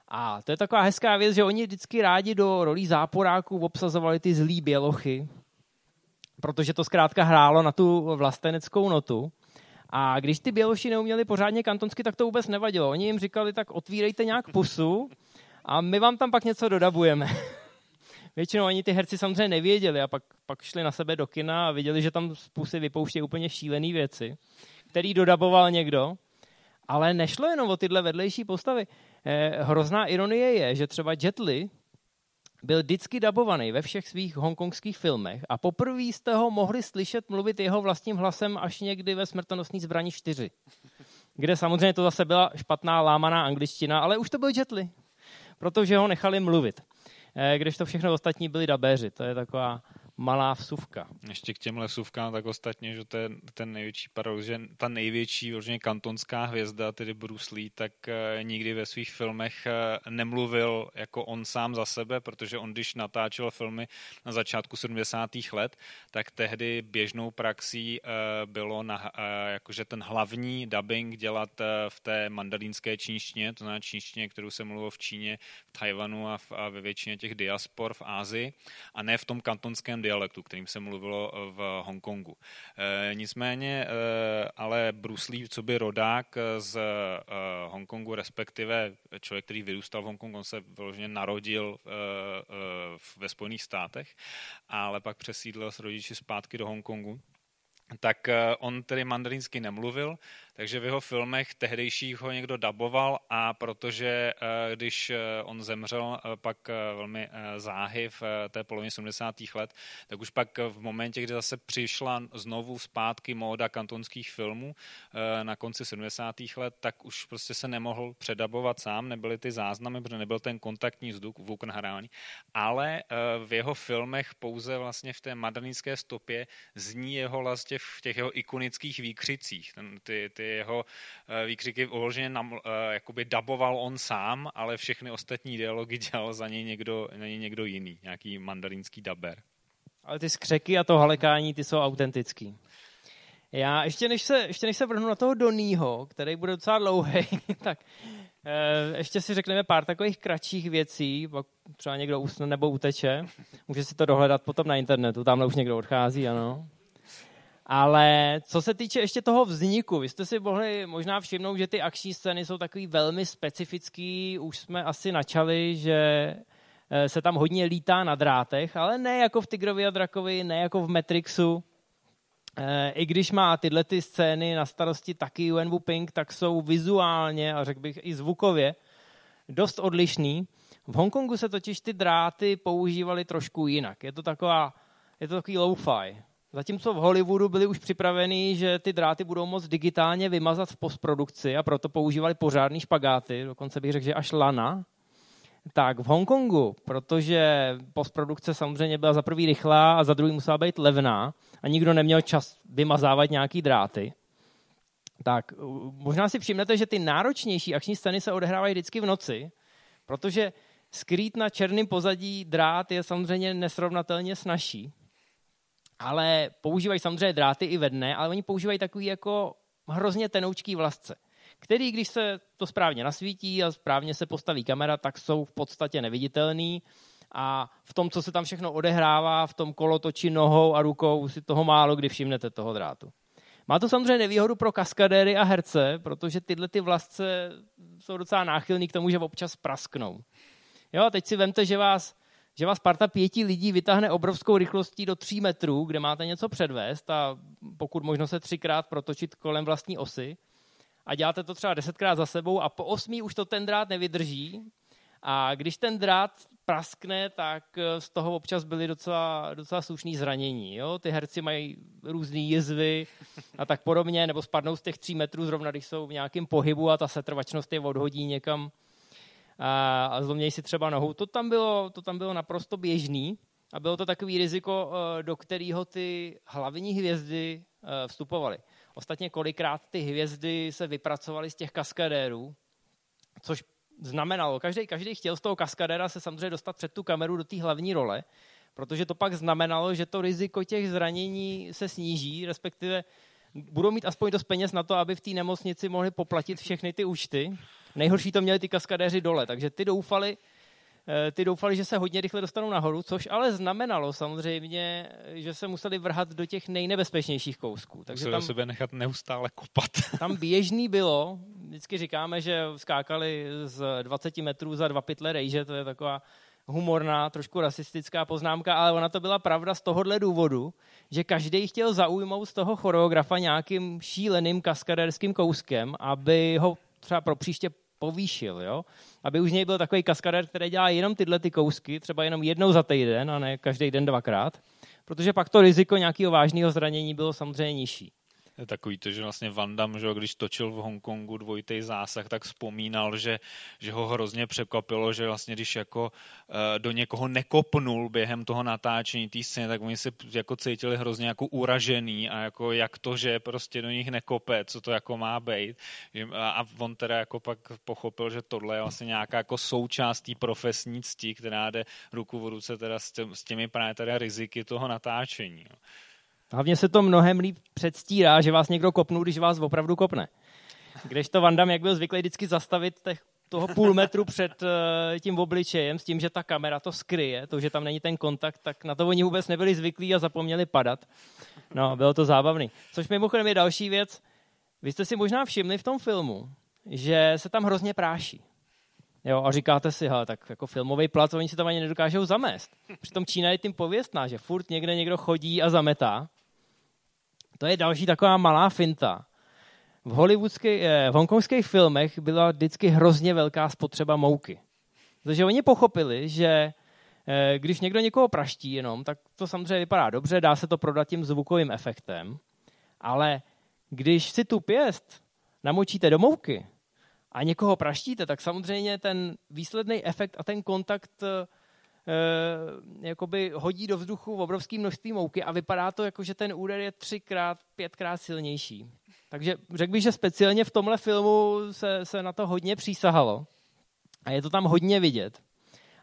A to je taková hezká věc, že oni vždycky rádi do rolí záporáků obsazovali ty zlý bělochy, protože to zkrátka hrálo na tu vlasteneckou notu. A když ty běloši neuměli pořádně kantonsky, tak to vůbec nevadilo. Oni jim říkali, tak otvírejte nějak pusu a my vám tam pak něco dodabujeme. Většinou ani ty herci samozřejmě nevěděli a pak šli na sebe do kina a viděli, že tam z pusy vypouštějí úplně šílené věci, který dodaboval někdo. Ale nešlo jenom o tyhle vedlejší postavy. Hrozná ironie je, že třeba Jet Li byl vždycky dabovaný ve všech svých hongkongských filmech a poprvé jste ho mohli slyšet mluvit jeho vlastním hlasem až někdy ve Smrtonosný zbraní 4, kde samozřejmě to zase byla špatná lámaná angličtina, ale už to byl Jet Li, protože ho nechali mluvit, kdežto všechno ostatní byli dabéři. To je taková malá vsuvka. Ještě k těmhle vsuvkám tak ostatně, že to je ten největší paradox, že ta největší kantonská hvězda, tedy Bruce Lee, tak nikdy ve svých filmech nemluvil jako on sám za sebe, protože on, když natáčel filmy na začátku 70. let, tak tehdy běžnou praxí bylo, jakože ten hlavní dubbing dělat v té mandarinské čínštině, to znamená čínštině, kterou se mluvilo v Číně, v Tajvanu a ve většině těch diaspor v Asii, a ne v tom kantonském dialektu, kterým se mluvilo v Hongkongu. Nicméně ale Bruce Lee, co by rodák z Hongkongu, respektive člověk, který vyrůstal v Hongkongu, on se vyloženě narodil ve Spojených státech, ale pak přesídlil s rodiči zpátky do Hongkongu, tak on tedy mandarinsky nemluvil, Takže v jeho filmech tehdejších ho někdo daboval, a protože když on zemřel pak velmi záhy v té polovině 70. let, tak už pak v momentě, kdy zase přišla znovu zpátky móda kantonských filmů na konci 70. let, tak už prostě se nemohl předabovat sám, nebyly ty záznamy, protože nebyl ten kontaktní zvuk nahrání, ale v jeho filmech pouze vlastně v té madrnické stopě zní jeho vlastně v těch jeho ikonických výkřicích. Ty jeho výkřiky uloženě jakoby daboval on sám, ale všechny ostatní dialogy dělal za něj někdo jiný, nějaký mandarinský daber. Ale ty skřeky a to halekání, ty jsou autentický. Já ještě než se vrhnu na toho Donnieho, který bude docela dlouhý, tak ještě si řekneme pár takových kratších věcí, pak třeba někdo usne nebo uteče. Může si to dohledat potom na internetu, tamhle už někdo odchází, ano. Ale co se týče ještě toho vzniku, vy jste si mohli možná všimnout, že ty akční scény jsou takový velmi specifický, už jsme asi načali, že se tam hodně lítá na drátech, ale ne jako v Tygrovi a drakovi, ne jako v Matrixu. I když má tyhle ty scény na starosti taky Yuen Woo-Ping, tak jsou vizuálně a řekl bych i zvukově dost odlišný. V Hongkongu se totiž ty dráty používaly trošku jinak. Je to takový lo-fi. Zatímco v Hollywoodu byli už připraveni, že ty dráty budou moc digitálně vymazat v postprodukci, a proto používali pořádný špagáty, dokonce bych řekl, že až lana. Tak v Hongkongu, protože postprodukce samozřejmě byla za prvý rychlá a za druhý musela být levná a nikdo neměl čas vymazávat nějaký dráty, tak možná si všimnete, že ty náročnější akční scény se odehrávají vždycky v noci, protože skrýt na černém pozadí drát je samozřejmě nesrovnatelně snažší. Ale používají samozřejmě dráty i ve dne, ale oni používají takový jako hrozně tenoučký vlasce, který, když se to správně nasvítí a správně se postaví kamera, tak jsou v podstatě neviditelný, a v tom, co se tam všechno odehrává, v tom kolotoči nohou a rukou, si toho málo kdy všimnete toho drátu. Má to samozřejmě nevýhodu pro kaskadéry a herce, protože tyhle ty vlasce jsou docela náchylný k tomu, že občas prasknou. Jo, teď si vemte, že vás parta 5 lidí vytáhne obrovskou rychlostí do 3 metrů, kde máte něco předvést, a pokud možno se 3krát protočit kolem vlastní osy, a děláte to třeba 10krát za sebou, a po 8 už to ten drát nevydrží, a když ten drát praskne, tak z toho občas byly docela slušný zranění. Jo? Ty herci mají různé jizvy a tak podobně, nebo spadnou z těch 3 metrů zrovna, když jsou v nějakém pohybu a ta setrvačnost je odhodí někam a zlomějí si třeba nohu. To tam bylo naprosto běžný a bylo to takový riziko, do kterého ty hlavní hvězdy vstupovaly. Ostatně kolikrát ty hvězdy se vypracovaly z těch kaskadérů, což znamenalo, každý chtěl z toho kaskadéra se samozřejmě dostat před tu kameru do té hlavní role, protože to pak znamenalo, že to riziko těch zranění se sníží, respektive budou mít aspoň dost peněz na to, aby v té nemocnici mohli poplatit všechny ty účty. Nejhorší to měli ty kaskadéři dole, takže ty doufali, že se hodně rychle dostanou nahoru, což ale znamenalo samozřejmě, že se museli vrhat do těch nejnebezpečnějších kousků. Takže museli do sebe nechat neustále kopat. Tam běžný bylo, vždycky říkáme, že skákali z 20 metrů za 2 pytle rejže, to je taková humorná, trošku rasistická poznámka, ale ona to byla pravda z tohohle důvodu, že každý chtěl zaujmout z toho choreografa nějakým šíleným kaskadérským kouskem, aby ho třeba pro příště povýšil, jo? Aby už něj byl takový kaskadér, který dělá jenom tyhle ty kousky, třeba jenom jednou za týden a ne každý den 2krát, protože pak to riziko nějakého vážného zranění bylo samozřejmě nižší. Je takový to, že vlastně Van Damme, že když točil v Hongkongu dvojitý zásah, tak vzpomínal, že ho hrozně překvapilo, že vlastně když jako do někoho nekopnul během toho natáčení té scény, tak oni se jako cítili hrozně jako uražený a jako jak to, že prostě do nich nekope, co to jako má být. A on teda jako pak pochopil, že tohle je vlastně nějaká jako součást té profesní cti, která jde ruku v ruce teda s těmi právě teda riziky toho natáčení. Hlavně se to mnohem líp předstírá, že vás někdo kopnul, když vás opravdu kopne. Když to Van Damme, jak byl zvyklý vždycky zastavit toho 0,5 metru před tím obličejem s tím, že ta kamera to skryje, to, že tam není ten kontakt, tak na to oni vůbec nebyli zvyklí a zapomněli padat. No, bylo to zábavný. Což mimochodem je další věc. Vy jste si možná všimli v tom filmu, že se tam hrozně práší. Jo, a říkáte si, hele, tak jako filmový plac, oni si tam ani nedokážou zamést. Přitom Čína je tím pověstná, že furt někde někdo chodí a zametá. To je další taková malá finta. v hongkongských filmech byla vždycky hrozně velká spotřeba mouky. Protože oni pochopili, že když někdo někoho praští jenom, tak to samozřejmě vypadá dobře, dá se to prodat tím zvukovým efektem, ale když si tu pěst namočíte do mouky a někoho praštíte, tak samozřejmě ten výsledný efekt a ten kontakt jakoby hodí do vzduchu v obrovské množství mouky a vypadá to jako, že ten úder je 3x, 5x silnější. Takže řekl bych, že speciálně v tomhle filmu se na to hodně přísahalo a je to tam hodně vidět.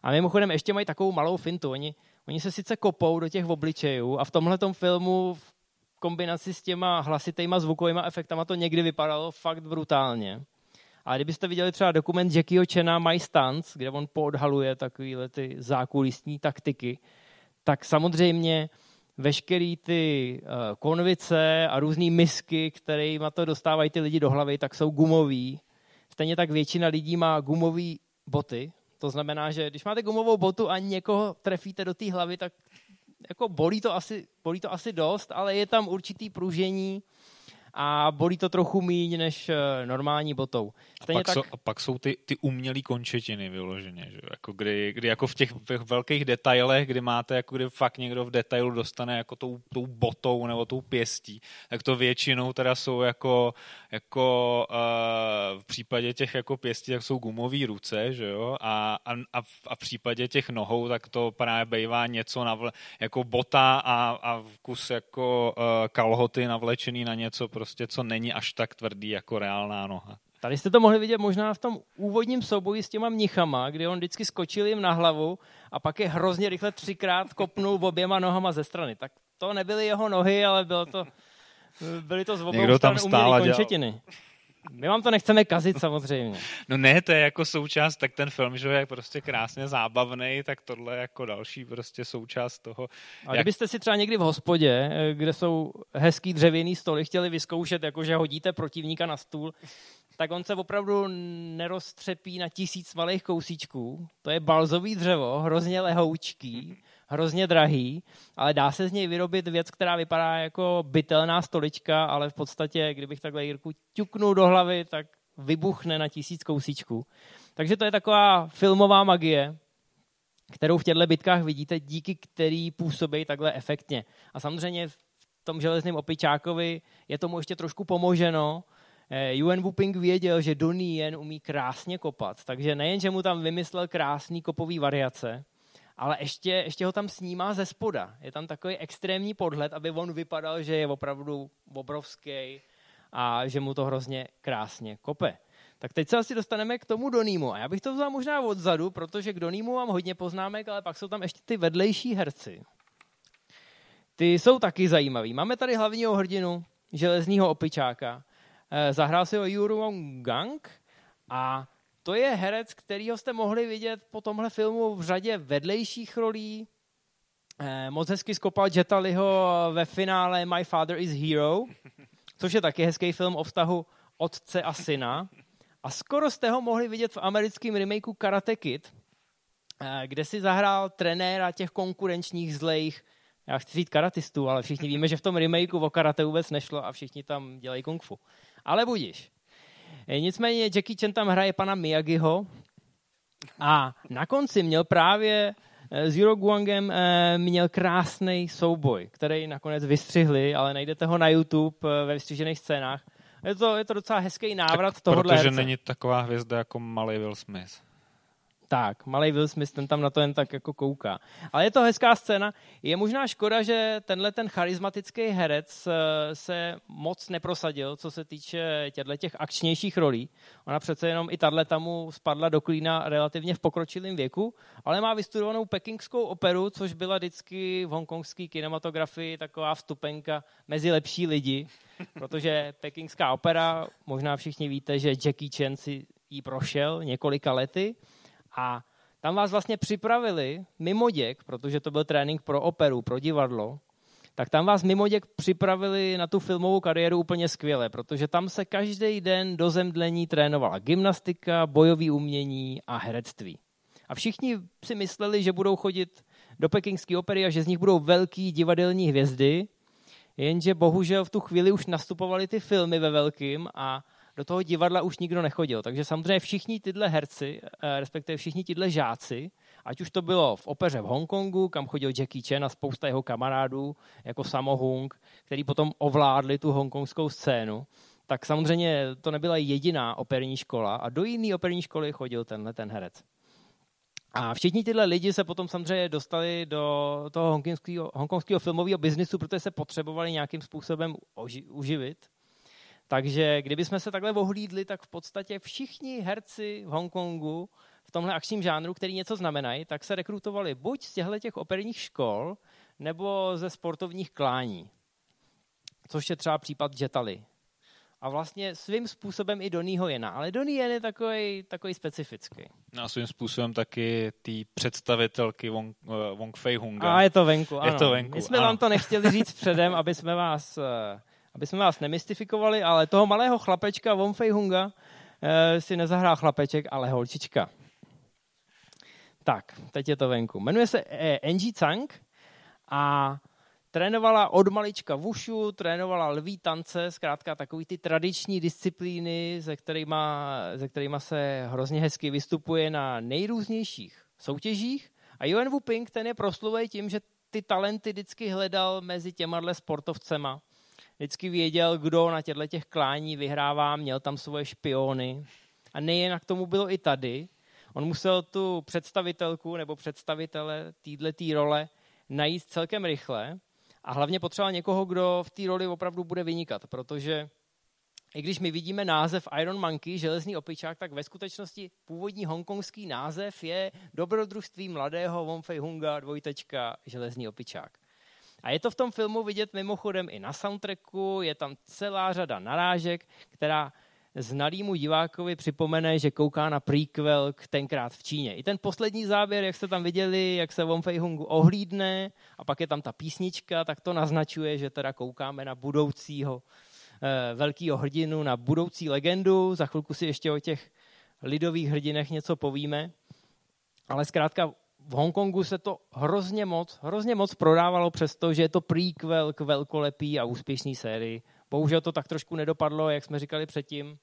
A mimochodem ještě mají takovou malou fintu. Oni se sice kopou do těch obličejů a v tomhletom filmu v kombinaci s těma hlasitýma zvukovýma efektama to někdy vypadalo fakt brutálně. A kdybyste viděli třeba dokument Jackieho Chana My Stunts, kde on poodhaluje takovýhle ty zákulisní taktiky, tak samozřejmě veškerý ty konvice a různý misky, kterýma to dostávají ty lidi do hlavy, tak jsou gumový. Stejně tak většina lidí má gumový boty. To znamená, že když máte gumovou botu a někoho trefíte do té hlavy, tak jako bolí to asi dost, ale je tam určitý pružení a bolí to trochu míň než normální botou. A pak jsou ty umělé končetiny vyloženě, že? Jako kdy jako v těch velkých detailech, kdy máte, jako kdy fakt někdo v detailu dostane jako tou botou nebo tou pěstí, tak to většinou teda jsou jako v případě těch jako pěstí, tak jsou gumové ruce, že jo? A v případě těch nohou, tak to právě bývá něco jako bota a kus jako kalhoty navlečený na něco prostě, co není až tak tvrdý jako reálná noha. Tady jste to mohli vidět možná v tom úvodním souboji s těma mnichama, kdy on vždycky skočil jim na hlavu a pak je hrozně rychle 3x kopnul oběma nohama ze strany. Tak to nebyly jeho nohy, ale byly to z obou stran umělý končetiny. My vám to nechceme kazit samozřejmě. No ne, to je jako součást, tak ten film, že je prostě krásně zábavný, tak tohle je jako další prostě součást toho. A kdybyste si třeba někdy v hospodě, kde jsou hezký dřevěný stoly, chtěli vyzkoušet, jakože hodíte protivníka na stůl, tak on se opravdu neroztřepí na 1000 malých kousíčků. To je balzový dřevo, hrozně lehoučký, hrozně drahý, ale dá se z něj vyrobit věc, která vypadá jako bytelná stolička, ale v podstatě, kdybych takhle Jirku ťuknul do hlavy, tak vybuchne na 1000 kousíčků. Takže to je taková filmová magie, kterou v těchto bitkách vidíte, díky který působí takhle efektně. A samozřejmě v tom Železném opičákovi je tomu ještě trošku pomoženo. Yuen Woo-Ping věděl, že Donnie Yen umí krásně kopat, takže nejen, že mu tam vymyslel krásný kopový variace, ale ještě ho tam snímá ze spoda. Je tam takový extrémní podhled, aby on vypadal, že je opravdu obrovský a že mu to hrozně krásně kope. Tak teď se asi dostaneme k tomu Donniemu. A já bych to vzal možná odzadu, protože k Donniemu mám hodně poznámek, ale pak jsou tam ještě ty vedlejší herci. Ty jsou taky zajímaví. Máme tady hlavního hrdinu, Železného opičáka. Zahrál si ho Yu Rongguang a to je herec, kterýho jste mohli vidět po tomhle filmu v řadě vedlejších rolí. Moc hezky skopal Jeta Liho ve finále My Father is Hero, což je taky hezký film o vztahu otce a syna. A skoro jste ho mohli vidět v americkém remakeu Karate Kid, kde si zahrál trenéra těch konkurenčních zlejch, já chci říct karatistů, ale všichni víme, že v tom remakeu o karate vůbec nešlo a všichni tam dělají kung fu. Ale budiš. Nicméně Jackie Chan tam hraje pana Miyagiho a na konci měl právě s Yu Rongguangem měl krásný souboj, který nakonec vystřihli, ale najdete ho na YouTube ve vystřižených scénách. Je to docela hezký návrat tohohle herce. Protože není taková hvězda jako malý Will Smith. Tak, malý Will Smith, ten tam na to jen tak jako kouká. Ale je to hezká scéna. Je možná škoda, že tenhle ten charismatický herec se moc neprosadil, co se týče těch akčnějších rolí. Ona přece jenom i tato mu spadla do klína relativně v pokročilém věku, ale má vystudovanou pekingskou operu, což byla vždycky v hongkongské kinematografii taková vstupenka mezi lepší lidi, protože pekingská opera, možná všichni víte, že Jackie Chan si ji prošel několika lety, a tam vás vlastně připravili mimo děk, protože to byl trénink pro operu, pro divadlo, tak tam vás mimo děk připravili na tu filmovou kariéru úplně skvěle, protože tam se každý den do zemdlení trénovala gymnastika, bojový umění a herectví. A všichni si mysleli, že budou chodit do pekingské opery a že z nich budou velký divadelní hvězdy. Jenže bohužel v tu chvíli už nastupovaly ty filmy ve velkým a do toho divadla už nikdo nechodil. Takže samozřejmě všichni tyhle herci, respektive všichni tyhle žáci, ať už to bylo v opeře v Hongkongu, kam chodil Jackie Chan a spousta jeho kamarádů, jako Sammo Hung, který potom ovládli tu hongkongskou scénu, tak samozřejmě to nebyla jediná operní škola a do jiné operní školy chodil ten herec. A všichni tyhle lidi se potom samozřejmě dostali do toho hongkongského filmového biznisu, protože se potřebovali nějakým způsobem uživit. Takže kdybychom se takhle ohlídli, tak v podstatě všichni herci v Hongkongu v tomhle akčním žánru, který něco znamenají, tak se rekrutovali buď z těchto operních škol, nebo ze sportovních klání, což je třeba případ Jeta Li. A vlastně svým způsobem i Donnieho Jena, ale Donnie Jen je takový specifický. A svým způsobem taky ty představitelky Wong Fei-hunga. A je to venku, ano. My jsme vám to nechtěli říct předem, aby jsme vás nemystifikovali, ale toho malého chlapečka Wong Fei-hunga si nezahrál chlapeček, ale holčička. Tak, teď je to venku. Jmenuje se Angie Tsang a trénovala od malička wušu, trénovala lví tance, zkrátka takový ty tradiční disciplíny, se kterýma se hrozně hezky vystupuje na nejrůznějších soutěžích. A Yuen Woo-Ping, ten je proslulý tím, že ty talenty vždycky hledal mezi těma sportovcema. Vždycky věděl, kdo na těchto klání vyhrává, měl tam svoje špiony. A nejen k tomu bylo i tady. On musel tu představitelku nebo představitele této role najít celkem rychle. A hlavně potřeboval někoho, kdo v té roli opravdu bude vynikat, protože i když my vidíme název Iron Monkey, železný opičák, tak ve skutečnosti původní hongkongský název je Dobrodružství mladého Wong Fei-hunga / železný opičák. A je to v tom filmu vidět mimochodem i na soundtracku, je tam celá řada narážek, která znalýmu divákovi připomene, že kouká na prequel k Tenkrát v Číně. I ten poslední záběr, jak jste tam viděli, jak se Wong Fei-hungu ohlídne a pak je tam ta písnička, tak to naznačuje, že teda koukáme na budoucího velkýho hrdinu, na budoucí legendu. Za chvilku si ještě o těch lidových hrdinech něco povíme. Ale zkrátka v Hongkongu se to hrozně moc prodávalo, přestože je to prequel k velkolepý a úspěšný sérii. Bohužel to tak trošku nedopadlo, jak jsme říkali předtím.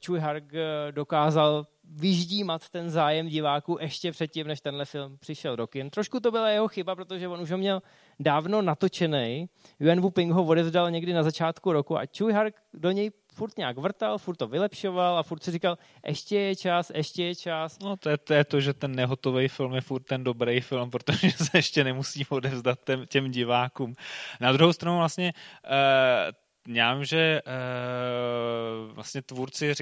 Tsui Hark dokázal vyždímat ten zájem diváků ještě předtím, než tenhle film přišel do kin. Trošku to byla jeho chyba, protože on už ho měl dávno natočený. Yuen Woo-Ping ho odevzdal někdy na začátku roku a Tsui Hark do něj furt nějak vrtal, furt to vylepšoval a furt si říkal, ještě je čas. No to je to, že ten nehotový film je furt ten dobrý film, protože se ještě nemusí odevzdat těm divákům. Na druhou stranu vlastně já vím, že vlastně tvůrci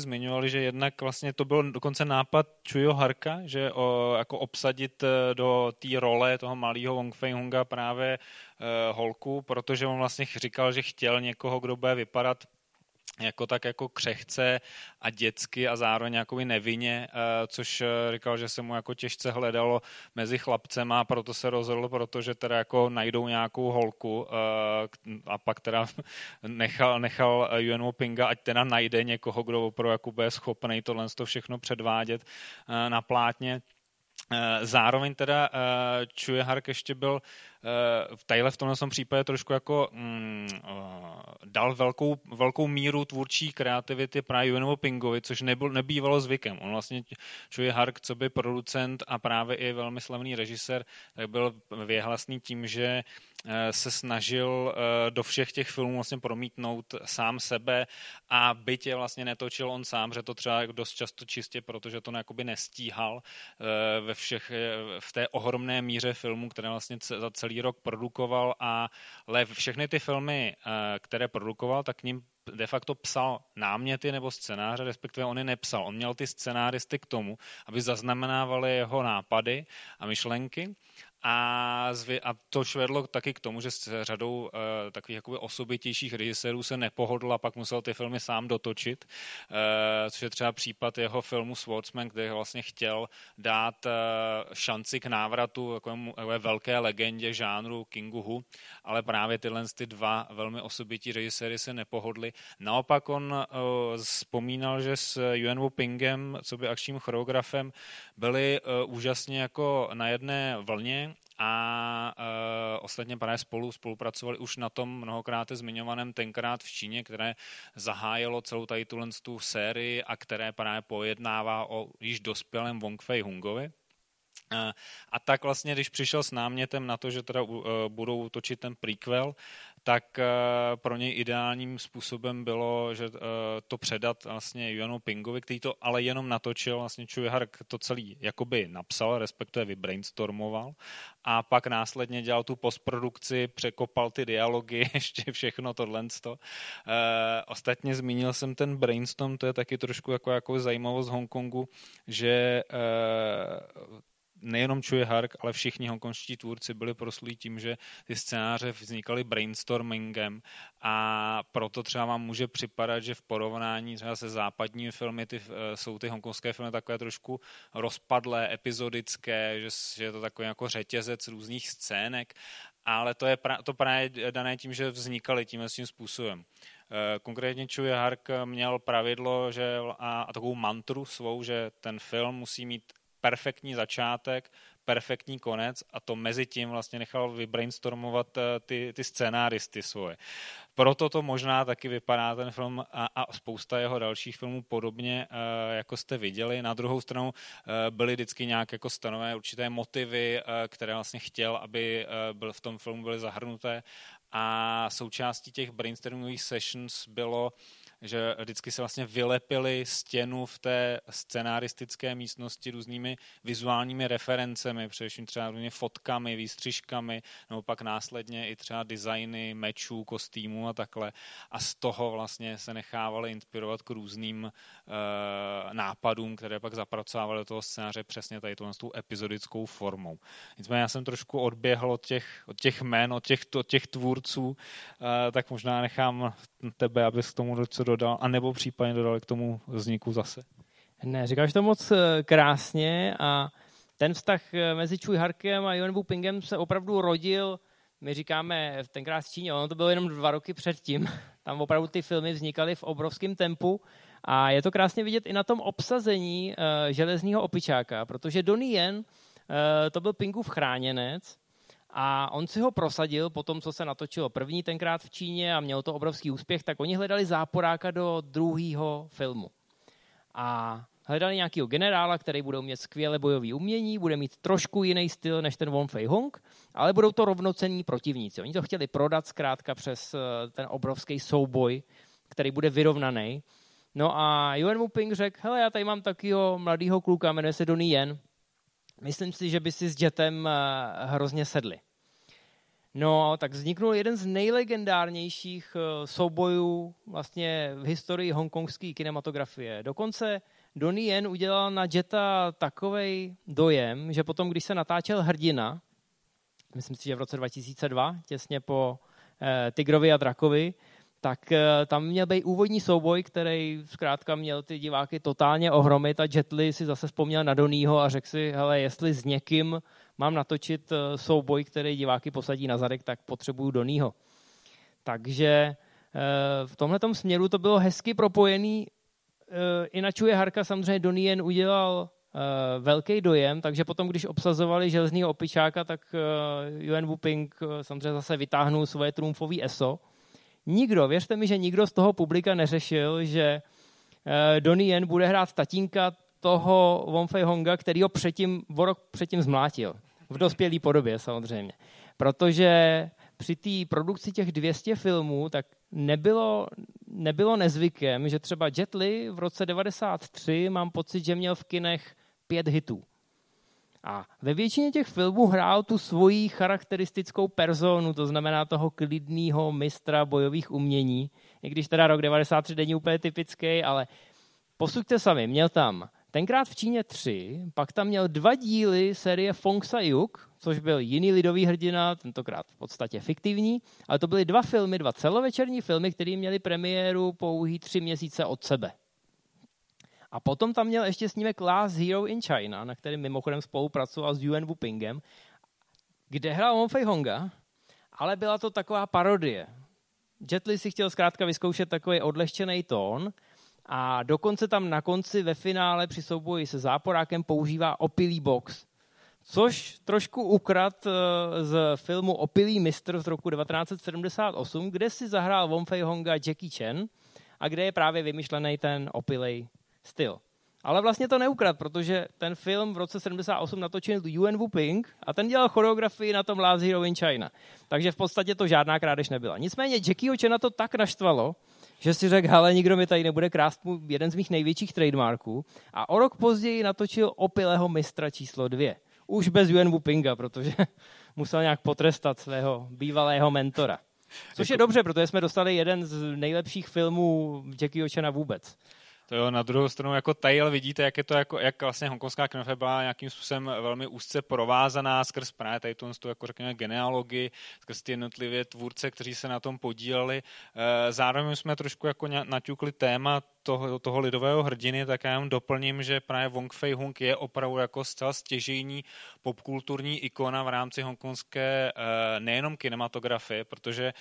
zmiňovali, že jednak vlastně to byl dokonce nápad Tsuiho Harka, že jako obsadit do té role toho malého Wong Fei-hunga právě holku, protože on vlastně říkal, že chtěl někoho, kdo bude vypadat jako křehce a dětsky a zároveň jakoby nevinně, což říkal, že se mu jako těžce hledalo mezi chlapcema a proto se rozhodl, protože teda jako najdou nějakou holku a pak teda nechal Yuen Woo-Pinga, ať teda najde někoho, kdo opravdu jako bude schopnej tohle všechno předvádět na plátně. Zároveň teda Tsui Hark ještě byl v tomhle případě trošku jako dal velkou míru tvůrčí kreativity právě Yuen Woo-Pingovi, což nebývalo zvykem. On vlastně Tsui Hark, co by producent a právě i velmi slavný režisér, tak byl věhlasný tím, že se snažil do všech těch filmů vlastně promítnout sám sebe a byť je vlastně netočil on sám, že to třeba dost často čistě, protože to jakoby nestíhal v té ohromné míře filmů, které vlastně za celý rok produkoval, ale všechny ty filmy, které produkoval, tak k nim de facto psal náměty nebo scénáře, respektive on je nepsal. On měl ty scénáristy k tomu, aby zaznamenávali jeho nápady a myšlenky. A to vedlo taky k tomu, že s řadou takových jakoby osobitějších režisérů se nepohodl a pak musel ty filmy sám dotočit, což je třeba případ jeho filmu Swordsman, kde vlastně chtěl dát šanci k návratu takové velké legendě žánru Kingu Hu, ale právě tyhle ty dva velmi osobití režiséry se nepohodli. Naopak on vzpomínal, že s Yuen Woo-Pingem, co by akčním choreografem, byli úžasně jako na jedné vlně a ostatně právě spolupracovali už na tom mnohokrát zmiňovaném Tenkrát v Číně, které zahájilo celou tady tu sérii a které právě pojednává o již dospělém Wong Fei-hungovi. A tak vlastně, když přišel s námětem na to, že teda budou točit ten prequel, tak pro něj ideálním způsobem bylo, že to předat vlastně Yuenu Pingovi, který to ale jenom natočil, vlastně Tsui Hark to celý jakoby napsal, respektive vybrainstormoval a pak následně dělal tu postprodukci, překopal ty dialogy, ještě všechno tohlensto. Ostatně zmínil jsem ten brainstorm, to je taky trošku jako zajímavost Hongkongu, že nejenom Tsui Hark, ale všichni hongkonští tvůrci byli proslulí tím, že ty scénáře vznikaly brainstormingem a proto třeba vám může připadat, že v porovnání třeba se západními filmy jsou ty hongkonské filmy takové trošku rozpadlé, epizodické, že je to takový jako řetězec různých scének, ale to je právě dané tím, že vznikaly tím způsobem. Konkrétně Tsui Hark měl pravidlo a takovou mantru svou, že ten film musí mít perfektní začátek, perfektní konec a to mezi tím vlastně nechal vybrainstormovat ty scénáristy svoje. Proto to možná taky vypadá ten film a spousta jeho dalších filmů podobně, jako jste viděli. Na druhou stranu byly vždycky nějak jako stanovené určité motivy, které vlastně chtěl, aby v tom filmu byly zahrnuté a součástí těch brainstormingových sessions bylo, že vždycky se vlastně vylepili stěnu v té scenaristické místnosti různými vizuálními referencemi, především třeba různými fotkami, výstřižkami, nebo pak následně i třeba designy mečů, kostýmů a takhle. A z toho vlastně se nechávali inspirovat k různým nápadům, které pak zapracovávali do toho scénáře přesně tady tou epizodickou formou. Nicméně já jsem trošku odběhl od těch jmén, od těch tvůrců, tak možná nechám tebe, abys k tomu co dodal, anebo případně dodal k tomu vzniku zase. Ne, říkáš to moc krásně a ten vztah mezi Tsui Harkem a Yuen Woo-Pingem se opravdu rodil, my říkáme Tenkrát v Číně, ono to bylo jenom 2 roky předtím. Tam opravdu ty filmy vznikaly v obrovském tempu a je to krásně vidět i na tom obsazení železního opičáka, protože Donnie Yen, to byl Pingův chráněnec, a on si ho prosadil po tom, co se natočilo první Tenkrát v Číně a mělo to obrovský úspěch, tak oni hledali záporáka do druhého filmu. A hledali nějakého generála, který bude umět skvěle bojové umění, bude mít trošku jiný styl než ten Wong Fei-hung, ale budou to rovnocenní protivníci. Oni to chtěli prodat zkrátka přes ten obrovský souboj, který bude vyrovnaný. No a Yuen Woo-Ping řekl, hele, já tady mám takového mladého kluka, jmenuje se Donnie Yen, myslím si, že by si s Jetem hrozně sedli. No, tak vzniknul jeden z nejlegendárnějších soubojů vlastně v historii hongkongské kinematografie. Dokonce Donnie Yen udělal na Jeta takovej dojem, že potom, když se natáčel Hrdina, myslím si, že v roce 2002, těsně po Tygrovi a drakovi, tak tam měl být úvodní souboj, který zkrátka měl ty diváky totálně ohromit a Jet Li si zase vzpomněl na Donnieho a řekl si, hele, jestli s někým mám natočit souboj, který diváky posadí na zadek, tak potřebuju Donnieho. Takže v tomhletom směru to bylo hezky propojený. I na Tsui Harka samozřejmě Donnie Yen udělal velký dojem, takže potom, když obsazovali železného opičáka, tak Yuen Woo-Ping samozřejmě zase vytáhnul svoje trumfové eso. Nikdo, věřte mi, že nikdo z toho publika neřešil, že Donnie Yen bude hrát tatínka toho Wong Fei-hunga, který ho o rok předtím zmlátil. V dospělý podobě samozřejmě. Protože při té produkci těch 200 filmů tak nebylo nezvykem, že třeba Jet Li v roce 1993 mám pocit, že měl v kinech 5 hitů. A ve většině těch filmů hrál tu svoji charakteristickou personu, to znamená toho klidného mistra bojových umění. I když teda rok 1993 není úplně typický, ale posuďte sami, měl tam Tenkrát v Číně 3, pak tam měl 2 díly série Fong Sa-yuk, což byl jiný lidový hrdina, tentokrát v podstatě fiktivní, ale to byly 2 filmy, 2 celovečerní filmy, které měly premiéru pouhý 3 měsíce od sebe. A potom tam měl ještě snímek Last Hero in China, na kterém mimochodem spolupracoval s Yuen Woo-Pingem, kde hrál Wong Fei-hunga, ale byla to taková parodie. Jet Li si chtěl zkrátka vyzkoušet takový odlehčený tón a dokonce tam na konci ve finále při souboji se záporákem používá opilý box, Což trošku ukrad z filmu Opilý mistr z roku 1978, kde si zahrál Wong Fei-hunga Jackie Chan a kde je právě vymyšlený ten opilej styl. Ale vlastně to neukrad, protože ten film v roce 78 natočil Yuen Woo-Ping a ten dělal choreografii na tom Last Hero in China. Takže v podstatě to žádná krádež nebyla. Nicméně Jackieho Chana to tak naštvalo, že si řekl, hele, nikdo mi tady nebude krást mu jeden z mých největších trademarků, a o rok později natočil Opilého mistra číslo 2. Už bez Yuen Woo-Pinga, protože musel nějak potrestat svého bývalého mentora. Což je dobře, protože jsme dostali jeden z nejlepších filmů Jackieho Chana vůbec. To jo, na druhou stranu jako tady vidíte, jak je to jako, jak vlastně hongkongská kinematografie byla nějakým způsobem velmi úzce provázaná skrz právě tady tu jako řekněme genealogii, skrz ty jednotlivé tvůrce, kteří se na tom podíleli. Zároveň jsme trošku jako naťukli téma toho lidového hrdiny, tak já jenom doplním, že právě Wong Fei-hung je opravdu jako zcela stěžejní popkulturní ikona v rámci hongkongské nejenom kinematografie, protože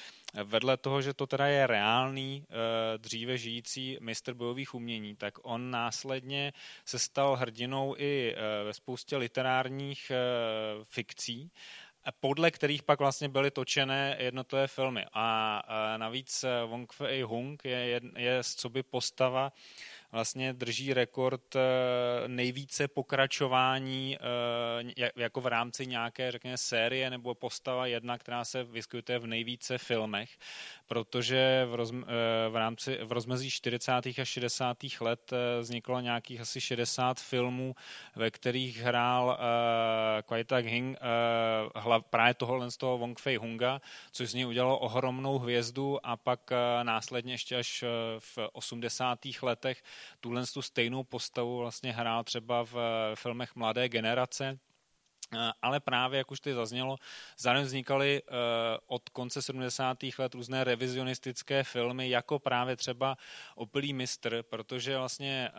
vedle toho, že to teda je reálný, dříve žijící mistr bojových umění, tak on následně se stal hrdinou i ve spoustě literárních fikcí, podle kterých pak vlastně byly točené jednotlivé filmy. A navíc Wong Fei-hung je z coby postava, vlastně drží rekord nejvíce pokračování jako v rámci nějaké, řekněme, série nebo postava jedna, která se vyskytuje v nejvíce filmech, protože v rozmezí 40. a 60. let vzniklo nějakých asi 60 filmů, ve kterých hrál Kwai-tak Hing právě tohohle z toho Wong Fei-hunga, což z něj udělalo ohromnou hvězdu, a pak následně ještě až v 80. letech tuhle tu stejnou postavu vlastně hrál třeba v filmech mladé generace, ale právě, jak už tady zaznělo, zároveň vznikaly od konce 70. let různé revizionistické filmy, jako právě třeba Opilý mistr, protože vlastně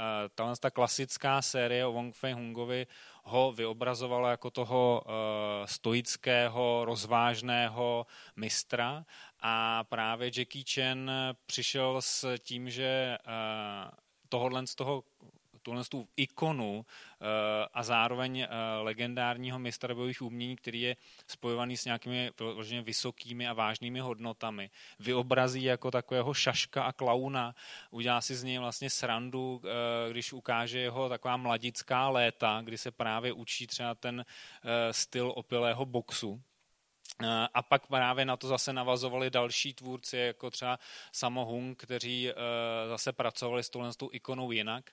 ta klasická série o Wong Fei-hungovi ho vyobrazovala jako toho stoického, rozvážného mistra, a právě Jackie Chan přišel s tím, že tuhle ikonu a zároveň legendárního mistra bojových umění, který je spojovaný s nějakými vysokými a vážnými hodnotami, vyobrazí jako takového šaška a klauna, udělá si z něj vlastně srandu, když ukáže jeho taková mladická léta, kdy se právě učí třeba ten styl opilého boxu. A pak právě na to zase navazovali další tvůrci, jako třeba Sammo Hung, kteří zase pracovali s touto ikonou jinak.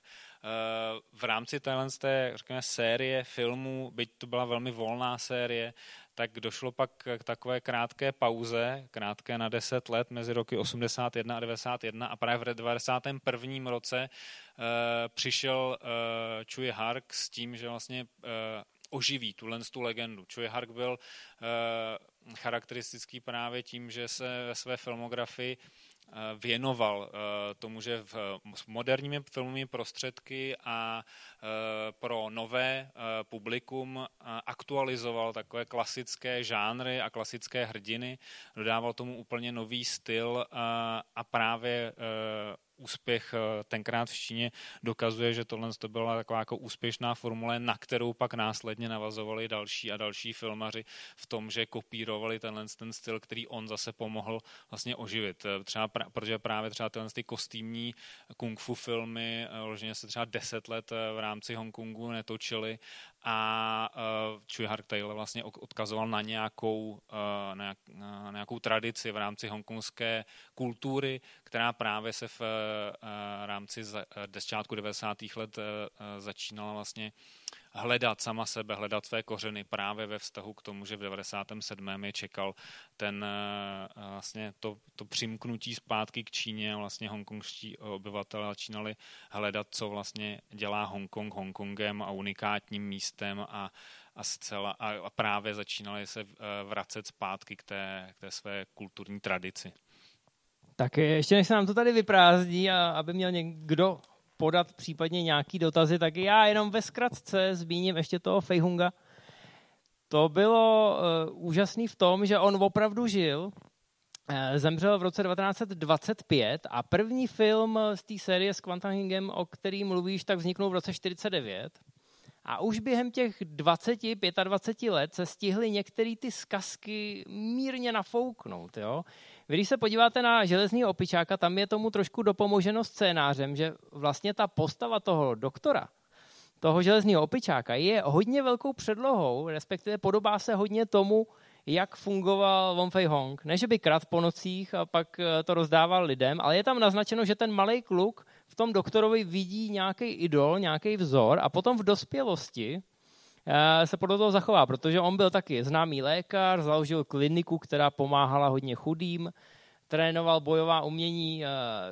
V rámci té, řekněme, série filmů, byť to byla velmi volná série, tak došlo pak k takové krátké pauze, krátké na 10 let, mezi roky 81 a 91, a právě v 91. roce přišel Tsui Hark s tím, že vlastně oživí tu legendu. Tsui Hark byl charakteristický právě tím, že se ve své filmografii věnoval tomu, že s moderními filmovými prostředky a pro nové publikum aktualizoval takové klasické žánry a klasické hrdiny, dodával tomu úplně nový styl, a právě úspěch tenkrát v Číně dokazuje, že tohle to byla taková jako úspěšná formule, na kterou pak následně navazovali další a další filmaři v tom, že kopírovali ten styl, který on zase pomohl vlastně oživit. Třeba, protože právě třeba ty kostýmní kung fu filmy vlastně se třeba 10 let v rámci Hongkongu netočily, a Tsui Hark Taylor vlastně odkazoval na nějakou tradici v rámci hongkongské kultury, která právě se v rámci začátku 90. let začínala vlastně hledat sama sebe, hledat své kořeny právě ve vztahu k tomu, že v 97. je čekal ten vlastně to přimknutí zpátky k Číně, a vlastně hongkongští obyvatelé začínali hledat, co vlastně dělá Hongkong Hongkongem a unikátním místem, a právě začínali se vracet zpátky k té své kulturní tradici. Tak ještě než se nám to tady vyprázdní a aby měl někdo podat případně nějaký dotazy, tak já jenom ve zkratce zmíním ještě toho Fei-hunga. To bylo úžasný v tom, že on opravdu žil, zemřel v roce 1925 a první film z té série s Quentin Hingem, o který mluvíš, tak vzniknul v roce 1949. A už během těch 20, 25 let se stihly některé ty zkazky mírně nafouknout. Jo? Vy, když se podíváte na Železného opičáka, tam je tomu trošku dopomoženo scénářem, že vlastně ta postava toho doktora, toho Železného opičáka, je hodně velkou předlohou, respektive podobá se hodně tomu, jak fungoval Wong Fei-hung. Ne, že by kradl po nocích a pak to rozdával lidem, ale je tam naznačeno, že ten malej kluk v tom doktorovi vidí nějaký idol, nějaký vzor a potom v dospělosti se podle toho zachová, protože on byl taky známý lékař, založil kliniku, která pomáhala hodně chudým, trénoval bojová umění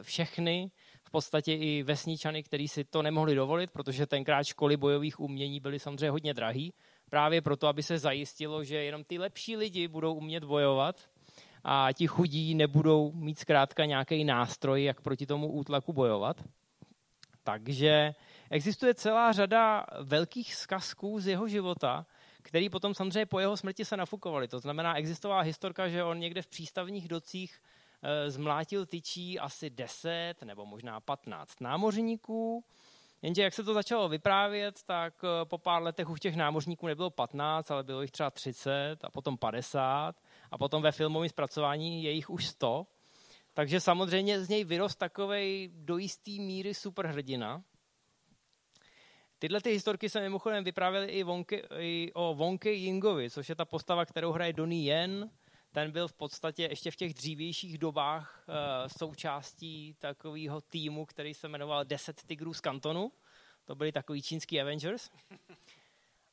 všechny, v podstatě i vesničany, kteří si to nemohli dovolit, protože tenkrát školy bojových umění byly samozřejmě hodně drahý, právě proto, aby se zajistilo, že jenom ty lepší lidi budou umět bojovat a ti chudí nebudou mít zkrátka nějaký nástroj, jak proti tomu útlaku bojovat. Takže existuje celá řada velkých zkazků z jeho života, který potom samozřejmě po jeho smrti se nafukovaly. To znamená, existovala historka, že on někde v přístavních docích zmlátil tyčí asi 10 nebo možná 15 námořníků. Jenže jak se to začalo vyprávět, tak po pár letech už těch námořníků nebylo 15, ale bylo jich třeba 30 a potom 50 a potom ve filmovém zpracování je jich už 100. Takže samozřejmě z něj vyrost takovej do jistý míry superhrdina. Tyhle ty historky se mimochodem vyprávěly i o Wonke Yingovi, což je ta postava, kterou hraje Donnie Yen. Ten byl v podstatě ještě v těch dřívějších dobách součástí takového týmu, který se jmenoval 10 tygrů z Kantonu. To byli takový čínský Avengers.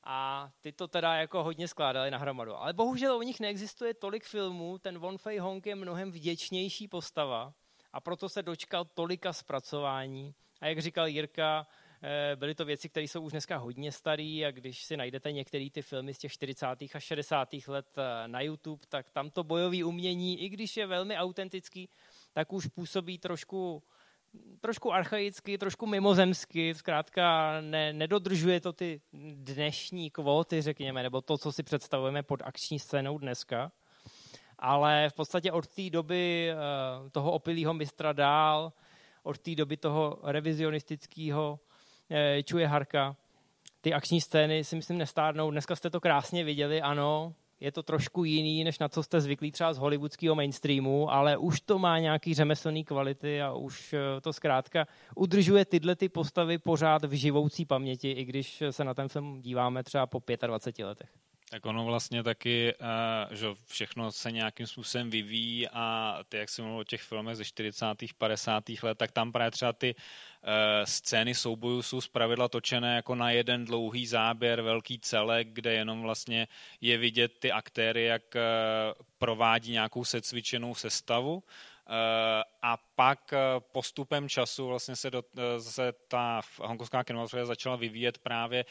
A ty to teda jako hodně skládali nahromadu. Ale bohužel o nich neexistuje tolik filmů, ten Wong Fei-hung je mnohem vděčnější postava a proto se dočkal tolika zpracování. A jak říkal Jirka, byly to věci, které jsou už dneska hodně staré a když si najdete některé ty filmy z těch 40. a 60. let na YouTube, tak tam to bojové umění, i když je velmi autentický, tak už působí trošku archaicky, trošku mimozemsky, zkrátka nedodržuje to ty dnešní kvóty, řekněme, nebo to, co si představujeme pod akční scénou dneska. Ale v podstatě od té doby toho opilýho mistra dál, od té doby toho revizionistického Tsui Harka, ty akční scény si myslím nestárnou. Dneska jste to krásně viděli, ano, je to trošku jiný, než na co jste zvyklí třeba z hollywoodského mainstreamu, ale už to má nějaký řemeslný kvality a už to zkrátka udržuje tyhle ty postavy pořád v živoucí paměti, i když se na ten film díváme třeba po 25 letech. Tak ono vlastně taky, že všechno se nějakým způsobem vyvíjí a ty, jak jsi mluvil o těch filmech ze 40. 50. let, tak tam právě třeba ty scény soubojů jsou zpravidla točené jako na jeden dlouhý záběr, velký celek, kde jenom vlastně je vidět ty aktéry, jak provádí nějakou secvičenou sestavu. A pak postupem času vlastně se ta hongkongská kinematografie začala vyvíjet právě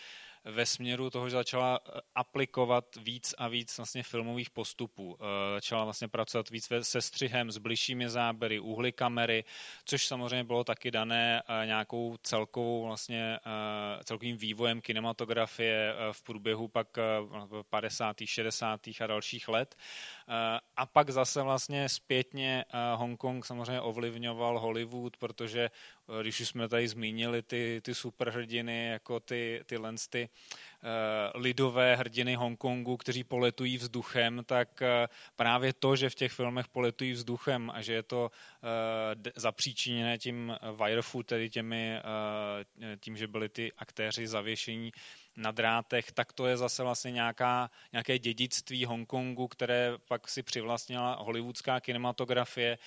ve směru toho, že začala aplikovat víc a víc vlastně filmových postupů. Začala vlastně pracovat víc se střihem, s bližšími záběry, úhly kamery, což samozřejmě bylo taky dané nějakou celkovým vývojem kinematografie v průběhu pak 50., 60. a dalších let. A pak zase vlastně zpětně Hongkong samozřejmě ovlivňoval Hollywood, protože když už jsme tady zmínili ty superhrdiny, jako ty lidové hrdiny Hongkongu, kteří poletují vzduchem, tak právě to, že v těch filmech poletují vzduchem a že je to zapříčiněné tím wire-fu, tedy tím, že byli ty aktéři zavěšení na drátech, tak to je zase vlastně nějaké dědictví Hongkongu, které pak si přivlastnila hollywoodská kinematografie.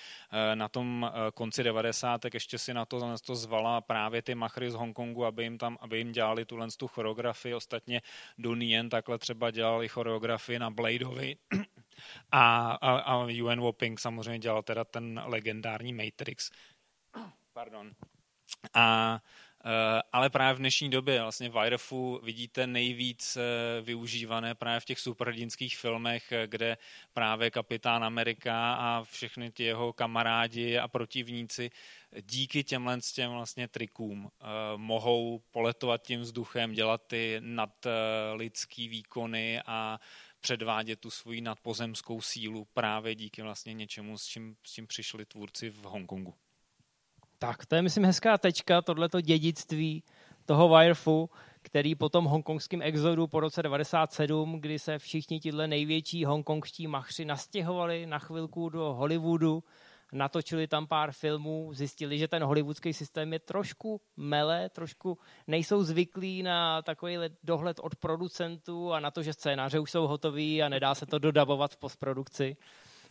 Na tom konci 90. ještě si na to zvala právě ty machry z Hongkongu, aby jim dělali tu choreografii. Ostatně Donnie Yen takhle třeba dělal i choreografii na Bladeovi. A Yuen Woo-Ping samozřejmě dělal teda ten legendární Matrix. Pardon. Ale právě v dnešní době vlastně wire-fu vidíte nejvíc využívané právě v těch superhrdinských filmech, kde právě Kapitán Amerika a všechny ti jeho kamarádi a protivníci díky těm vlastně trikům mohou poletovat tím vzduchem, dělat ty nadlidský výkony a předvádět tu svoji nadpozemskou sílu právě díky vlastně něčemu, s čím přišli tvůrci v Hongkongu. Tak, to je, myslím, hezká tečka, tohleto dědictví toho wire-fu, který po tom hongkongském exodu po roce 1997, kdy se všichni tihle největší hongkongští machři nastěhovali na chvilku do Hollywoodu, natočili tam pár filmů, zjistili, že ten hollywoodský systém je trošku mele, trošku nejsou zvyklí na takový dohled od producentů a na to, že scénáře už jsou hotový a nedá se to dodabovat v postprodukci.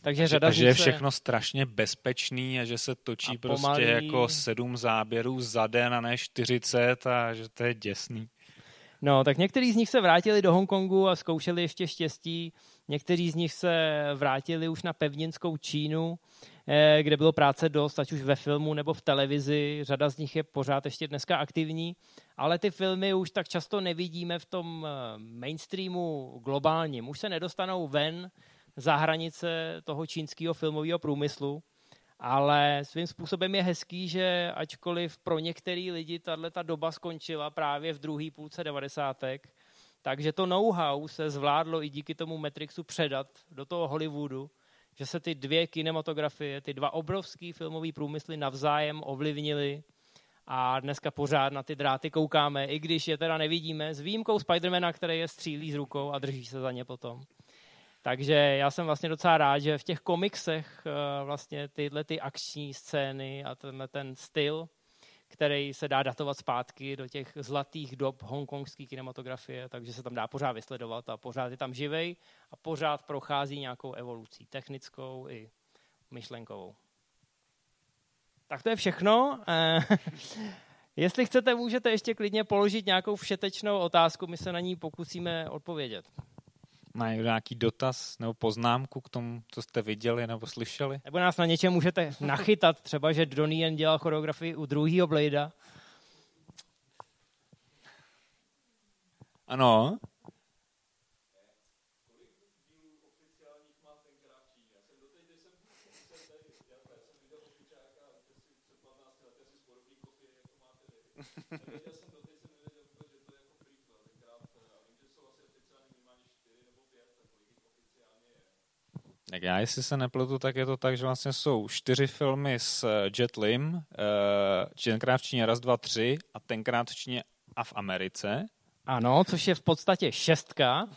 Takže je všechno strašně bezpečný a že se točí prostě jako 7 záběrů za den a ne 40 a že to je děsný. No, tak některý z nich se vrátili do Hongkongu a zkoušeli ještě štěstí. Někteří z nich se vrátili už na pevninskou Čínu, kde bylo práce dost, ať už ve filmu nebo v televizi. Řada z nich je pořád ještě dneska aktivní, ale ty filmy už tak často nevidíme v tom mainstreamu globálním. Už se nedostanou ven za hranice toho čínského filmového průmyslu, ale svým způsobem je hezký, že ačkoliv pro některý lidi tato doba skončila právě v druhé půlce 90. takže to know-how se zvládlo i díky tomu Matrixu předat do toho Hollywoodu, že se ty dvě kinematografie, ty dva obrovský filmový průmysly navzájem ovlivnily a dneska pořád na ty dráty koukáme, i když je teda nevidíme, s výjimkou Spidermana, který je střílí s rukou a drží se za ně potom. Takže já jsem vlastně docela rád, že v těch komiksech vlastně tyhle ty akční scény a tenhle ten styl, který se dá datovat zpátky do těch zlatých dob hongkongské kinematografie, takže se tam dá pořád vysledovat a pořád je tam živej a pořád prochází nějakou evolucí technickou i myšlenkovou. Tak to je všechno. Jestli chcete, můžete ještě klidně položit nějakou všetečnou otázku, my se na ní pokusíme odpovědět. Na nějaký dotaz nebo poznámku k tomu, co jste viděli nebo slyšeli? Nebo nás na něčem můžete nachytat, třeba, že Donnie Yen dělal choreografii u druhého Blade'a. Ano. Tak já, jestli se nepletu, tak je to tak, že vlastně jsou 4 filmy s Jet Lim, tenkrát v Číně 1, 2, 3 a tenkrát v Číně a v Americe. Ano, což je v podstatě 6. A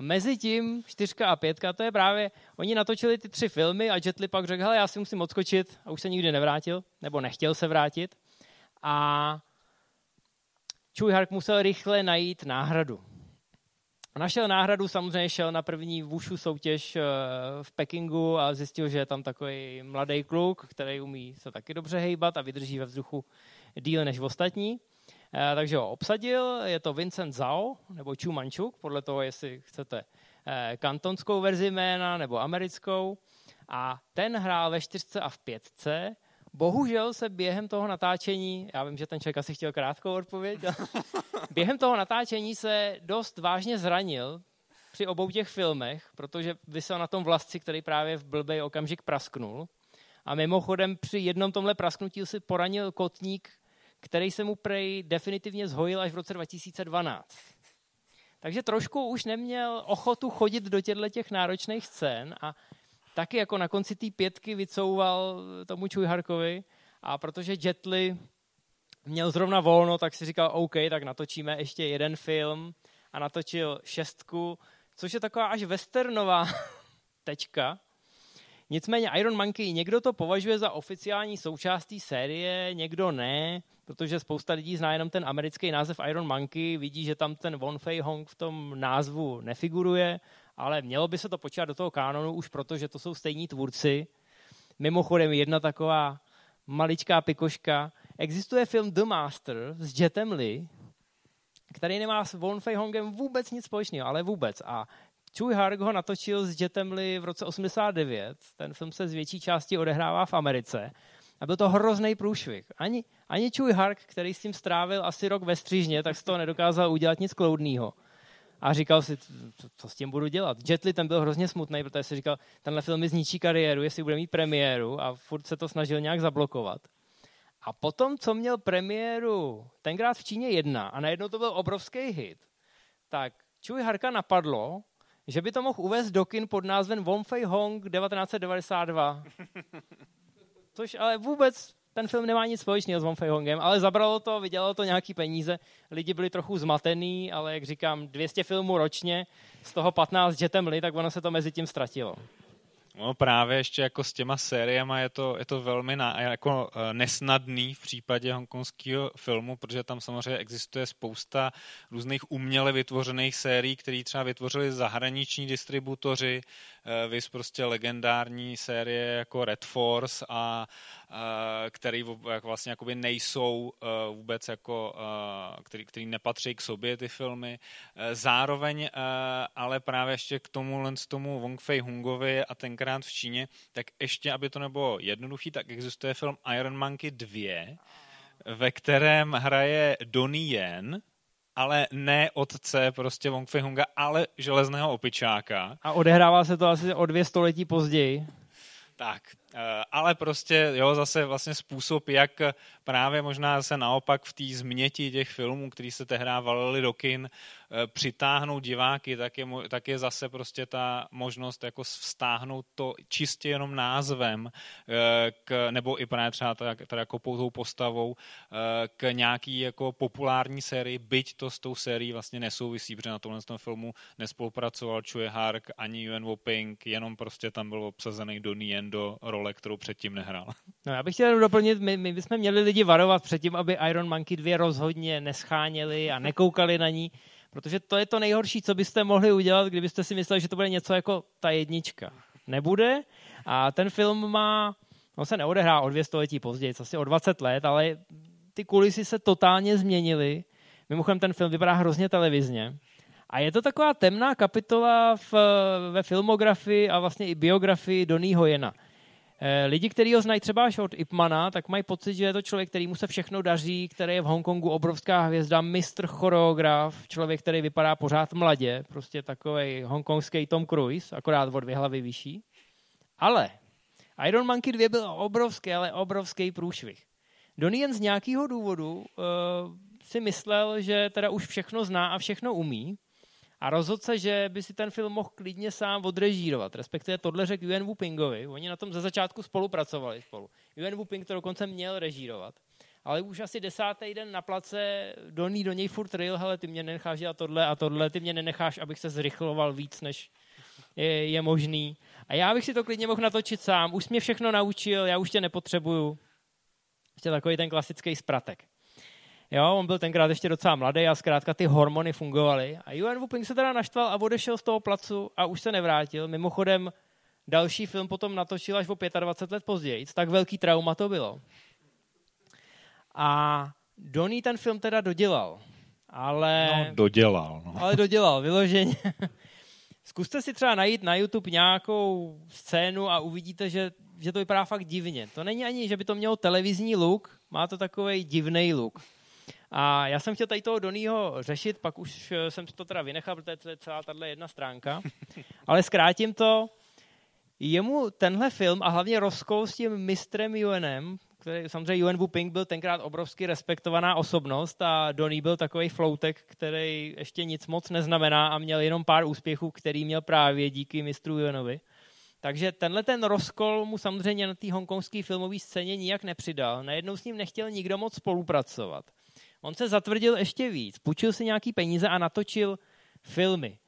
mezi tím 4 a 5, to je právě, oni natočili ty 3 filmy a Jet Li pak řekl, hele, já si musím odskočit a už se nikdy nevrátil, nebo nechtěl se vrátit. A Tsui Hark musel rychle najít náhradu. Našel náhradu, samozřejmě šel na první wushu soutěž v Pekingu a zjistil, že je tam takový mladý kluk, který umí se taky dobře hejbat a vydrží ve vzduchu díl než ostatní. Takže ho obsadil, je to Vincent Zhao nebo Chu Manchuk, podle toho, jestli chcete kantonskou verzi jména nebo americkou. A ten hrál ve 4 a v 5. Bohužel se během toho natáčení, já vím, že ten člověk asi chtěl krátkou odpověď, během toho natáčení se dost vážně zranil při obou těch filmech, protože visel na tom vlasci, který právě v blbej okamžik prasknul. A mimochodem při jednom tomhle prasknutí si poranil kotník, který se mu prej definitivně zhojil až v roce 2012. Takže trošku už neměl ochotu chodit do těchto náročných scén a taky jako na konci té 5 vycouval tomu Tsui Harkovi a protože Jet Li měl zrovna volno, tak si říkal OK, tak natočíme ještě 1 film a natočil 6, což je taková až westernová tečka. Nicméně Iron Monkey, někdo to považuje za oficiální součást série, někdo ne, protože spousta lidí zná jenom ten americký název Iron Monkey, vidí, že tam ten Wong Fei-hung v tom názvu nefiguruje, ale mělo by se to počítat do toho kánonu už proto, že to jsou stejní tvůrci. Mimochodem jedna taková maličká pikoška. Existuje film The Master s Jetem Li, který nemá s Wong Fei-hungem vůbec nic společného, ale vůbec. A Tsui Hark ho natočil s Jetem Li v roce 1989. Ten film se z větší části odehrává v Americe. A byl to hrozný průšvih. Ani Tsui Hark, který s tím strávil asi rok ve střížně, tak z toho nedokázal udělat nic kloudného. A říkal si, co s tím budu dělat. Jet Li ten byl hrozně smutný, protože si říkal, tenhle film mi zničí kariéru, jestli bude mít premiéru a furt se to snažil nějak zablokovat. A potom, co měl premiéru tenkrát v Číně 1 a najednou to byl obrovský hit, tak Tsui Harka napadlo, že by to mohl uvést do kin pod názvem Wong Fei-hung 1992. Což ale vůbec Ten film nemá nic společného s Wong Fei-hungem, ale zabralo to, vydělalo to nějaký peníze, lidi byli trochu zmatený, ale jak říkám, 200 filmů ročně, z toho 15 Jetem Li, tak ono se to mezi tím ztratilo. No právě ještě jako s těma sériema je to velmi jako nesnadný v případě hongkongského filmu, protože tam samozřejmě existuje spousta různých uměle vytvořených sérií, které třeba vytvořili zahraniční distributoři, viz prostě legendární série jako Red Force a který vlastně jakoby nejsou vůbec jako, který nepatří k sobě ty filmy. Zároveň ale právě ještě k tomu Wong Fei-hungovi a tenkrát v Číně, tak ještě, aby to nebylo jednoduchý, tak existuje film Iron Monkey 2, ve kterém hraje Donnie Yen, ale ne otce prostě Wong Fei-hunga, ale železného opičáka. A odehrává se to asi o 200 let později. Tak, ale prostě jo, zase vlastně způsob, jak právě možná se naopak v té změti těch filmů, který se tehdy valili do kin, přitáhnout diváky, tak je zase prostě ta možnost jako vztáhnout to čistě jenom názvem nebo i právě třeba tak jako tou postavou k nějaký jako populární sérii, byť to s tou sérií vlastně nesouvisí, protože na tomhle filmu nespolupracoval Tsui Hark ani Yuen Woo-Ping, jenom prostě tam byl obsazený Donnie Yen do role, kterou předtím nehrál. No, já bych chtěl doplnit, my bychom měli lidi varovat před tím, aby Iron Monkey 2 rozhodně nescháněli a nekoukali na ní, protože to je to nejhorší, co byste mohli udělat, kdybyste si mysleli, že to bude něco jako ta jednička. Nebude. A ten film on se neodehrá o 200 let později, asi o 20 let, ale ty kulisy se totálně změnily. Mimochodem ten film vypadá hrozně televizně. A je to taková temná kapitola ve filmografii a vlastně i biografii Donnieho Jena. Lidi, kteří ho znají třeba až od Ipmana, tak mají pocit, že je to člověk, kterýmu se všechno daří, který je v Hongkongu obrovská hvězda, mistr choreograf, člověk, který vypadá pořád mladě, prostě takovej hongkongský Tom Cruise, akorát o 2 hlavy vyšší. Ale Iron Monkey 2 byl obrovský, ale obrovský průšvih. Donnie Yen z nějakého důvodu si myslel, že teda už všechno zná a všechno umí a rozhodl se, že by si ten film mohl klidně sám odrežírovat. Respektive tohle řekl Yuen Woo-Pingovi. Oni na tom ze začátku spolupracovali spolu. Yuen Woo-Ping to dokonce měl režírovat. Ale už asi 10. den na place Donnie do něj furt ril, hele, ty mě nenecháš dělat tohle a tohle, ty mě nenecháš, abych se zrychloval víc, než je možný. A já bych si to klidně mohl natočit sám. Už jsi mě všechno naučil, já už tě nepotřebuju. Ještě takový ten klasický zpratek. Jo, on byl tenkrát ještě docela mladý a zkrátka ty hormony fungovaly. A Yuen Woo-Ping se teda naštval a odešel z toho placu a už se nevrátil. Mimochodem další film potom natočil až o 25 let později. Tak velký trauma to bylo. A Donnie ten film teda dodělal. Ale dodělal, vyloženě. Zkuste si třeba najít na YouTube nějakou scénu a uvidíte, že to vypadá fakt divně. To není ani, že by to mělo televizní look, má to takovej divnej look. A já jsem chtěl tady toho Donnieho řešit, pak už jsem to teda vynechal, protože to je celá tato jedna stránka. Ale zkrátím to. Jemu tenhle film a hlavně rozkol s tím mistrem Yuenem, který samozřejmě Yuen Woo-Ping byl tenkrát obrovsky respektovaná osobnost a Donnie byl takový floutek, který ještě nic moc neznamená a měl jenom pár úspěchů, který měl právě díky mistru Yuenovi. Takže tenhle ten rozkol mu samozřejmě na té hongkongské filmové scéně nijak nepřidal. Najednou s ním nechtěl nikdo moc spolupracovat. On se zatvrdil ještě víc, půjčil si nějaký peníze a natočil filmy,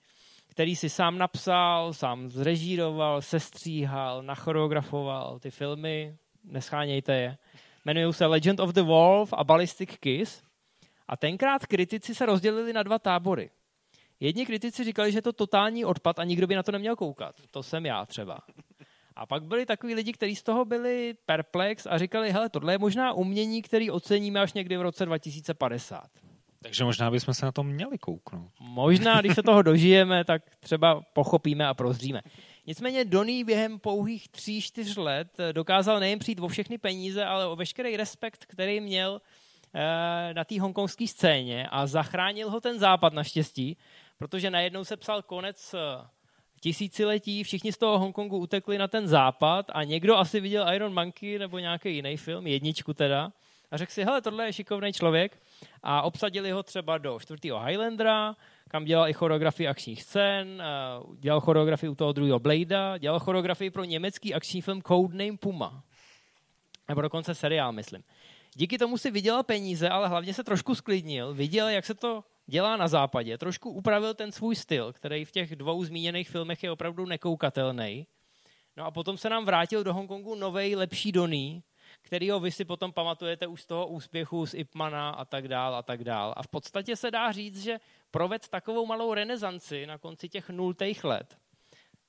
který si sám napsal, sám zrežíroval, sestříhal, nachoreografoval ty filmy, neschánějte je. Jmenují se Legend of the Wolf a Ballistic Kiss a tenkrát kritici se rozdělili na 2 tábory. Jedni kritici říkali, že je to totální odpad a nikdo by na to neměl koukat. To jsem já třeba. A pak byli takový lidi, kteří z toho byli perplex a říkali, hele, tohle je možná umění, který oceníme až někdy v roce 2050. Takže možná bychom se na to měli kouknout. Možná, když se toho dožijeme, tak třeba pochopíme a prozříme. Nicméně Donnie během pouhých 3-4 let dokázal nejen přijít o všechny peníze, ale o veškerý respekt, který měl na té hongkongské scéně a zachránil ho ten západ naštěstí, protože najednou se psal konec tisíciletí, všichni z toho Hongkongu utekli na ten západ a někdo asi viděl Iron Monkey nebo nějaký jiný film, jedničku teda, a řekl si, hele, tohle je šikovný člověk a obsadili ho třeba do 4. Highlandera, kam dělal i choreografii akčních scén, dělal choreografii u toho 2. Bladea, dělal choreografii pro německý akční film Codename Puma. nebo dokonce seriál, myslím. Díky tomu si vydělal peníze, ale hlavně se trošku sklidnil, viděl, jak se to dělá na západě, trošku upravil ten svůj styl, který v těch dvou zmíněných filmech je opravdu nekoukatelný. No a potom se nám vrátil do Hongkongu novej, lepší Donnie, kterýho vy si potom pamatujete už z toho úspěchu z Ipmana a tak dál a tak dál. A v podstatě se dá říct, že provedl takovou malou renesanci na konci těch nultých let.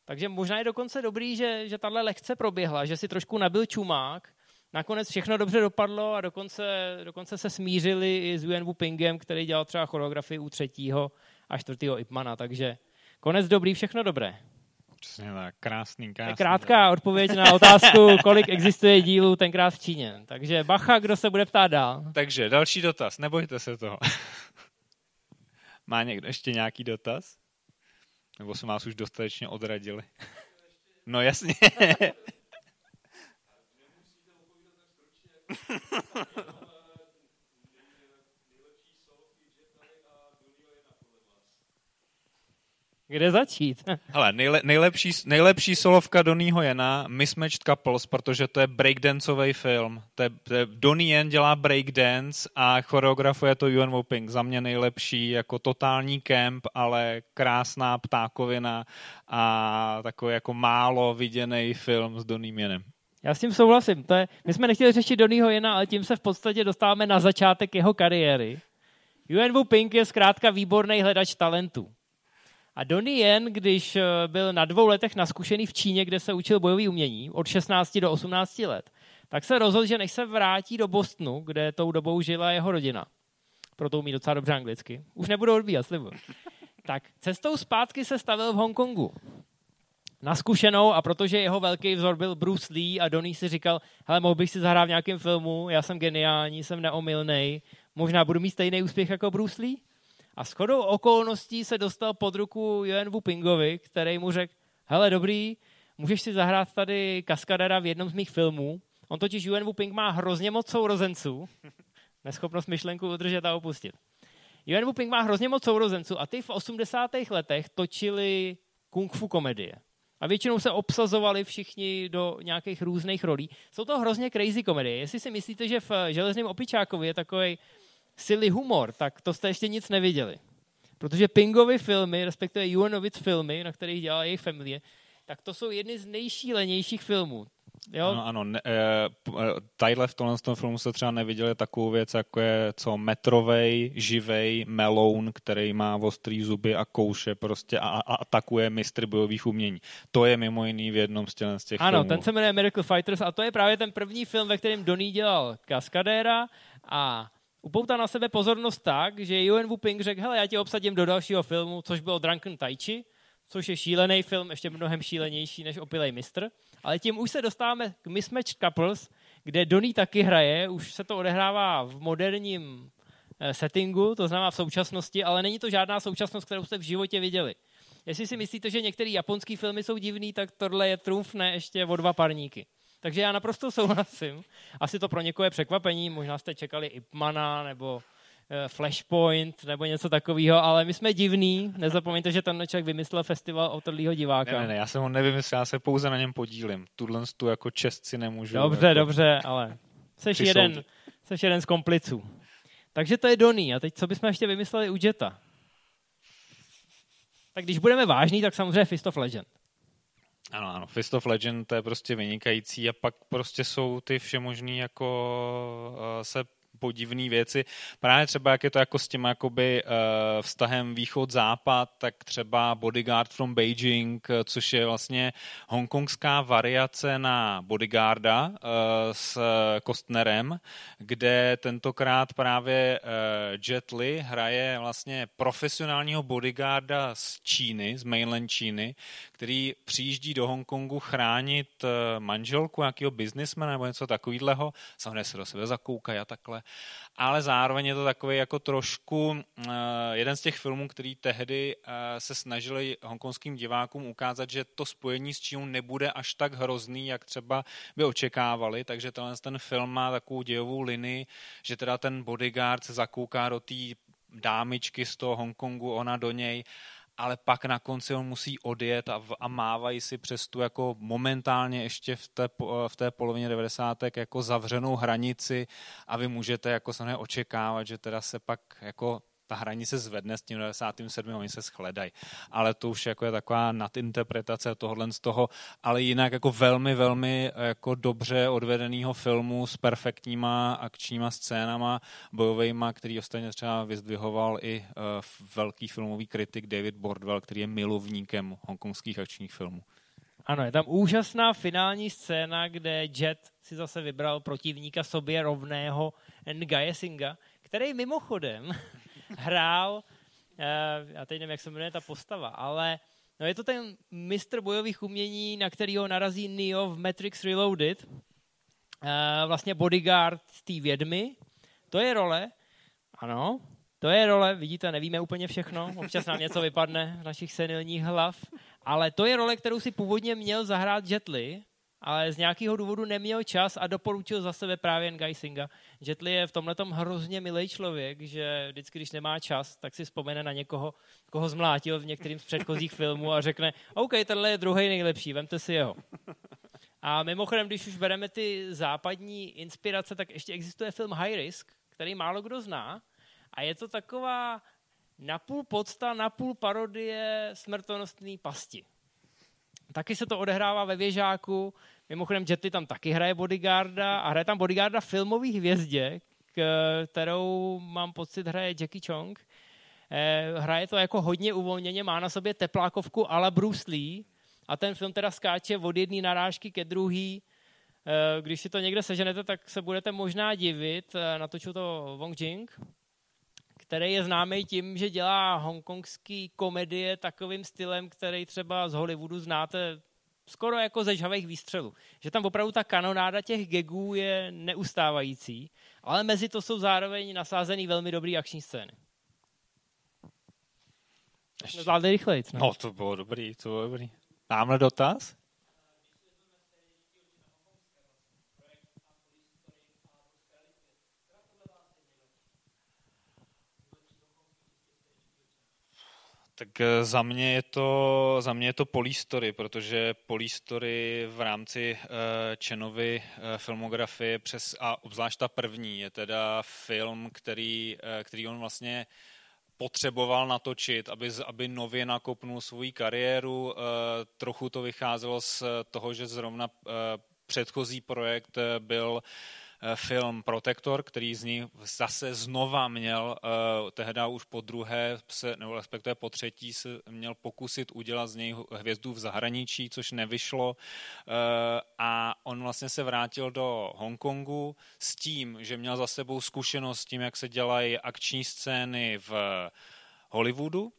Takže možná je dokonce dobrý, že tahle lehce proběhla, že si trošku nabil čumák. Nakonec všechno dobře dopadlo a dokonce se smířili i s Yuen Woo-Pingem, který dělal třeba choreografii u 3. a 4. Ipmana. Takže konec dobrý, všechno dobré. Přesně tak, krásný. Krátká odpověď na otázku, kolik existuje dílů tenkrát v Číně. Takže bacha, kdo se bude ptát dál. Takže další dotaz, nebojte se toho. Má někdo ještě nějaký dotaz? Nebo se vás už dostatečně odradili? No jasně. Kde začít? Hele, nejlepší solovka Donnieho Jena, Mismatched Couples, protože to je breakdanceový film. To je Donnie Yen dělá breakdance a choreografuje to Yuen Woo-Ping. Za mě nejlepší, jako totální kemp, ale krásná ptákovina a takový jako málo viděný film s Donnie Jenem. Já s tím souhlasím. My jsme nechtěli řešit Donnieho Jena, ale tím se v podstatě dostáváme na začátek jeho kariéry. Yuen Woo-Ping je zkrátka výborný hledač talentů. A Donnie Yen, když byl na 2 letech naskušený v Číně, kde se učil bojové umění od 16 do 18 let, tak se rozhodl, že než se vrátí do Bostonu, kde tou dobou žila jeho rodina. Proto umí docela dobře anglicky. Už nebudu odbíhat, slibuji. Tak cestou zpátky se stavil v Hongkongu. Naskušenou, a protože jeho velký vzor byl Bruce Lee a Donnie si říkal, hele, mohl bych si zahrát v nějakém filmu, já jsem geniální, jsem neomylnej, možná budu mít stejný úspěch jako Bruce Lee? A shodou okolností se dostal pod ruku Yuen Woo-Pingovi, který mu řekl, hele, dobrý, můžeš si zahrát tady kaskadera v jednom z mých filmů. On totiž Yuen Woo-Ping má hrozně moc sourozenců. Neschopnost myšlenku udržet a opustit. Yuen Woo-Ping má hrozně moc sourozenců a ty v 80. letech točili kung fu komedie. A většinou se obsazovali všichni do nějakých různých rolí. Jsou to hrozně crazy komedie. Jestli si myslíte, že v Železném opičákovi je takovej silly humor, tak to jste ještě nic neviděli. Protože Pingovy filmy, respektive Yuenovic filmy, na kterých dělá jejich familie, tak to jsou jedny z nejšílenějších filmů. Jo? Ano. Tadyhle v tomhle filmu se třeba neviděli takovou věc, jako je co metrovej, živej meloun, který má ostrý zuby a kouše prostě a atakuje mistry bojových umění. To je mimo jiný v jednom z těch filmů. Ano, ten se jmenuje Miracle Fighters a to je právě ten první film, ve kterém Donnie dělal kaskadéra a upoutal na sebe pozornost tak, že Yuen Woo-Ping řekl, hele, já tě obsadím do dalšího filmu, což bylo Drunken Taichi, což je šílený film, ještě mnohem šílenější než Opilý mistr. Ale tím už se dostáváme k Mismatched Couples, kde Donnie taky hraje, už se to odehrává v moderním settingu, to znamená v současnosti, ale není to žádná současnost, kterou jste v životě viděli. Jestli si myslíte, že některé japonské filmy jsou divný, tak tohle je trumfne ještě o 2 parníky. Takže já naprosto souhlasím. Asi to pro někoho je překvapení, možná jste čekali Ipmana nebo Flashpoint nebo něco takového, ale my jsme divní. Nezapomeňte, že ten člověk vymyslel festival autorlýho diváka. Ne, já jsem ho nevymyslel, já se pouze na něm podílím. Tudlen tu jako Česci nemůžu. Dobře, ale seš jeden z kompliců. Takže to je Donnie. A teď, co bychom ještě vymysleli u Jeta? Tak když budeme vážní, tak samozřejmě Fist of Legend. Ano, Fist of Legend, to je prostě vynikající a pak prostě jsou ty všemožný jako se podivné věci. Právě třeba, jak je to jako s tím jakoby vztahem východ-západ, tak třeba Bodyguard from Beijing, což je vlastně hongkongská variace na Bodyguarda s Costnerem, kde tentokrát právě Jet Li hraje vlastně profesionálního bodyguarda z Číny, z mainland Číny, který přijíždí do Hongkongu chránit manželku, nějakého biznismena nebo něco takovýhleho. Samozřejmě se do sebe zakoukají a takhle. Ale zároveň je to takový jako trošku jeden z těch filmů, který tehdy se snažili hongkonským divákům ukázat, že to spojení s Čínou nebude až tak hrozný, jak třeba by očekávali, takže ten film má takovou dějovou linii, že teda ten bodyguard se zakouká do té dámičky z toho Hongkongu, ona do něj ale pak na konci on musí odjet a mávají si přes tu jako momentálně ještě v té polovině 90. jako zavřenou hranici a vy můžete jako samozřejmě očekávat, že teda se pak jako ta hranice zvedne s tím 97. oni se shledají. Ale to už jako je taková nadinterpretace tohohle z toho, ale jinak jako velmi, velmi jako dobře odvedenýho filmu s perfektníma akčníma scénama, bojovejma, který ostatně třeba vyzdvihoval i velký filmový kritik David Bordwell, který je milovníkem hongkongských akčních filmů. Ano, je tam úžasná finální scéna, kde Jet si zase vybral protivníka sobě rovného Ngaye Singha, který mimochodem hrál, já teď nevím, jak se jmenuje ta postava, ale no je to ten mistr bojových umění, na kterýho narazí Neo v Matrix Reloaded, vlastně bodyguard té vědmy. To je role, ano, to je role, vidíte, nevíme úplně všechno, občas nám něco vypadne z našich senilních hlav, ale to je role, kterou si původně měl zahrát Jet Li, ale z nějakého důvodu neměl čas a doporučil za sebe právě Ngaye Singha. Jet Li je v tomhletom hrozně milej člověk, že vždycky, když nemá čas, tak si vzpomene na někoho, koho zmlátil v některým z předchozích filmů a řekne, OK, tenhle je druhej nejlepší, vemte si jeho. A mimochodem, když už bereme ty západní inspirace, tak ještě existuje film High Risk, který málo kdo zná a je to taková napůl podsta, napůl parodie smrtonosné pasti. Taky se to odehrává ve věžáku. Mimochodem Jet Li tam taky hraje bodyguarda a hraje tam bodyguarda filmových hvězdě, kterou mám pocit hraje Jackie Chan. Hraje to jako hodně uvolněně, má na sobě teplákovku ala Bruce Lee a ten film teda skáče od jedné narážky ke druhý. Když si to někde seženete, tak se budete možná divit. Natočil to Wong Jing, který je známý tím, že dělá hongkongský komedie takovým stylem, který třeba z Hollywoodu znáte skoro jako ze Žhavejch výstřelů. Že tam opravdu ta kanonáda těch gagů je neustávající, ale mezi to jsou zároveň nasázený velmi dobrý akční scény. Zvládli rychlejc. No to bylo dobrý, to bylo dobrý. Dámhle dotaz? Tak za mě je to Police Story, protože Police Story v rámci Chanovy filmografie přes, a obzvlášť ta první, je teda film, který on vlastně potřeboval natočit, aby nově nakopnul svou kariéru. Trochu to vycházelo z toho, že zrovna předchozí projekt byl film Protector, který z ní zase znova měl tehdy už po druhé, nebo respektive po třetí, se měl pokusit udělat z něj hvězdu v zahraničí, což nevyšlo. A on vlastně se vrátil do Hongkongu s tím, že měl za sebou zkušenost s tím, jak se dělají akční scény v Hollywoodu,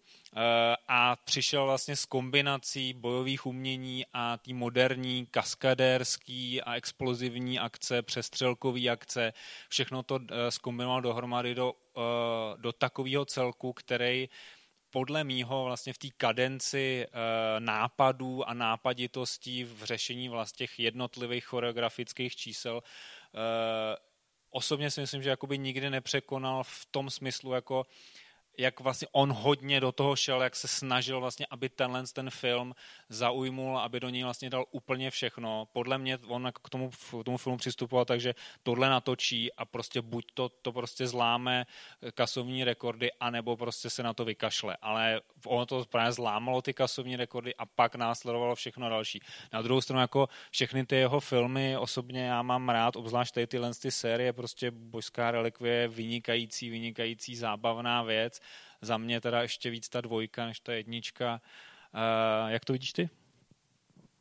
a přišel vlastně s kombinací bojových umění a tý moderní kaskadérský a explozivní akce, přestřelkový akce. Všechno to zkombinoval dohromady do takového celku, který podle mýho vlastně v té kadenci nápadů a nápaditostí v řešení vlastně jednotlivých choreografických čísel osobně si myslím, že jakoby nikdy nepřekonal v tom smyslu jako jak vlastně on hodně do toho šel, jak se snažil vlastně, aby ten film zaujmul, aby do něj vlastně dal úplně všechno. Podle mě on k tomu filmu přistupoval, takže tohle natočí a prostě buď to prostě zláme kasovní rekordy, anebo prostě se na to vykašle. Ale ono to právě zlámalo ty kasovní rekordy a pak následovalo všechno další. Na druhou stranu jako všechny ty jeho filmy osobně já mám rád, obzvlášť tyhle ty série, prostě Božská relikvie, vynikající, zábavná věc. Za mě teda ještě víc ta dvojka než ta jednička. Jak to vidíš ty?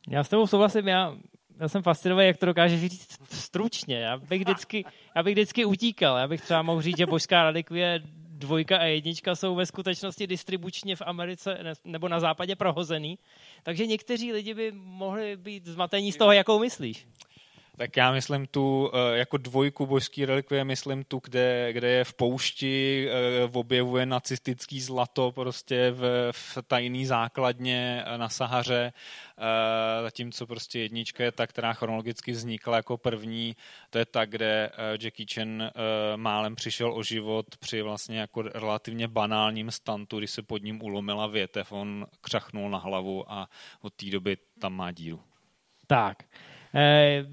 Já s tebou souhlasím, já jsem fascinovaný, jak to dokážeš říct stručně. Já bych vždycky utíkal. Já bych třeba mohl říct, že Božská relikvie dvojka a jednička jsou ve skutečnosti distribučně v Americe nebo na západě prohozený. Takže někteří lidi by mohli být zmatení z toho, jakou myslíš. Tak já myslím tu jako dvojku božský relikvie, myslím tu, kde je v poušti, objevuje nacistický zlato prostě v tajný základně na Sahaře, zatímco prostě jednička je ta, která chronologicky vznikla jako první, to je ta, kde Jackie Chan málem přišel o život při vlastně jako relativně banálním stuntu, když se pod ním ulomila větev, on křachnul na hlavu a od té doby tam má díru. Tak.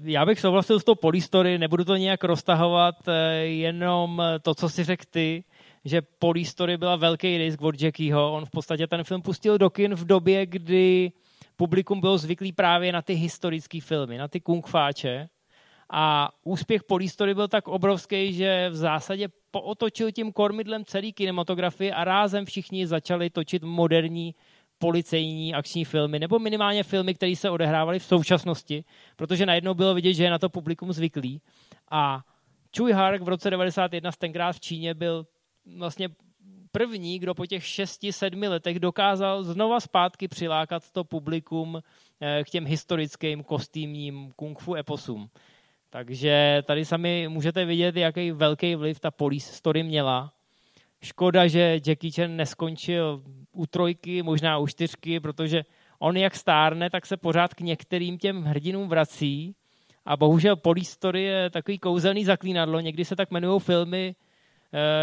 Já bych souhlasil s tou Police Story, nebudu to nějak roztahovat, jenom to, co si řekl ty, že Police Story byla velký risk od Jackieho. On v podstatě ten film pustil do kin v době, kdy publikum bylo zvyklý právě na ty historické filmy, na ty kungfáče. A úspěch Police Story byl tak obrovský, že v zásadě pootočil tím kormidlem celý kinematografii a rázem všichni začali točit moderní policejní akční filmy, nebo minimálně filmy, které se odehrávaly v současnosti, protože najednou bylo vidět, že je na to publikum zvyklý. A Tsui Hark v roce 1991 tenkrát v Číně byl vlastně první, kdo po těch 6-7 letech dokázal znova zpátky přilákat to publikum k těm historickým kostýmním kung fu eposům. Takže tady sami můžete vidět, jaký velký vliv ta Police Story měla. Škoda, že Jackie Chan neskončil u trojky, možná u čtyřky, protože on jak stárne, tak se pořád k některým těm hrdinům vrací a bohužel Police Story je takový kouzelný zaklínadlo. Někdy se tak jmenují filmy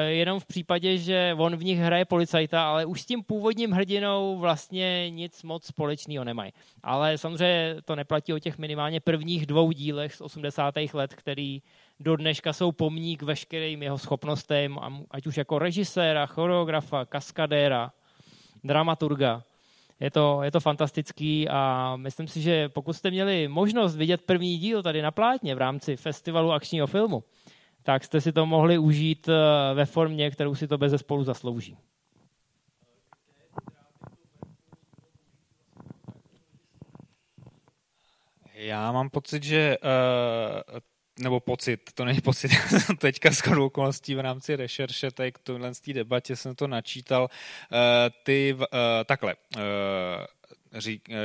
jenom v případě, že on v nich hraje policajta, ale už s tím původním hrdinou vlastně nic moc společného nemají. Ale samozřejmě to neplatí o těch minimálně prvních 2 dílech z 80. let, který do dneška jsou pomník veškerým jeho schopnostem, ať už jako režiséra, choreografa, kaskadéra, dramaturga. Je to fantastický a myslím si, že pokud jste měli možnost vidět první díl tady na plátně v rámci festivalu akčního filmu, tak jste si to mohli užít ve formě, kterou si to bezesporu zaslouží. Já mám pocit, že nebo pocit, to není pocit, já jsem teďka shodou okolností v rámci rešerše, tady k tohle z té debatě jsem to načítal,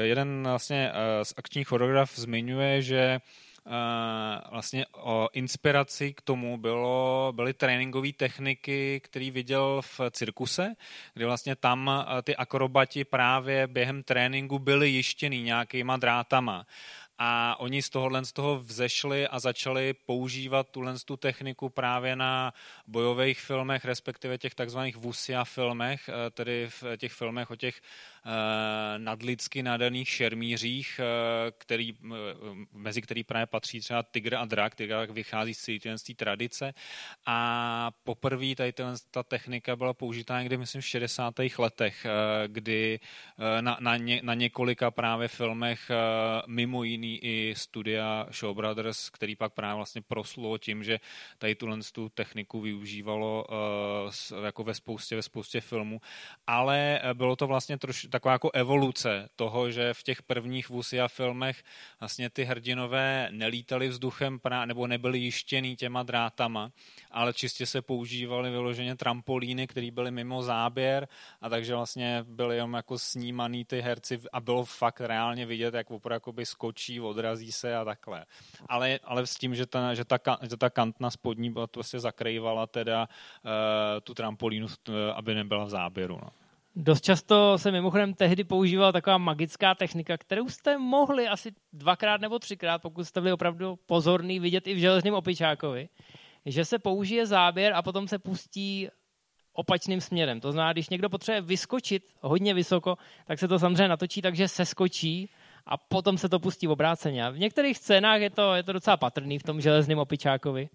jeden vlastně akční choreograf zmiňuje, že vlastně o inspiraci k tomu byly tréninkové techniky, který viděl v cirkuse, kdy vlastně tam ty akrobati právě během tréninku byli jištěný nějakýma drátama. A oni z toho vzešli a začali používat tu techniku právě na bojových filmech, respektive těch takzvaných wuxia filmech, tedy v těch filmech o těch nadlidsky nadaných šermířích, mezi který právě patří třeba Tygr a drak, která vychází z té tradice. A poprvé tady ta technika byla použitá někdy, myslím, v 60. letech, kdy na několika právě filmech mimo jiný i studia Shaw Brothers, který pak právě vlastně proslulo tím, že tady tu techniku využívalo jako ve spoustě filmů, ale bylo to vlastně taková jako evoluce toho, že v těch prvních wuxia filmech vlastně ty hrdinové nelítali vzduchem nebo nebyli jištěný těma drátama, ale čistě se používaly vyloženě trampolíny, které byly mimo záběr, a takže vlastně byly jenom jako snímaný ty herci a bylo fakt reálně vidět, jak opravdu skočí, odrazí se a takhle. Ale s tím, že ta kantna spodní byla prostě zakrývala teda tu trampolínu, aby nebyla v záběru. No. Dost často se mimochodem tehdy používala taková magická technika, kterou jste mohli asi 2x nebo 3x, pokud jste byli opravdu pozorný, vidět i v Železném opičákovi, že se použije záběr a potom se pustí opačným směrem. To znamená, když někdo potřebuje vyskočit hodně vysoko, tak se to samozřejmě natočí, takže se skočí a potom se to pustí obráceně. A v některých scénách je to docela patrný v tom Železném opičákovi.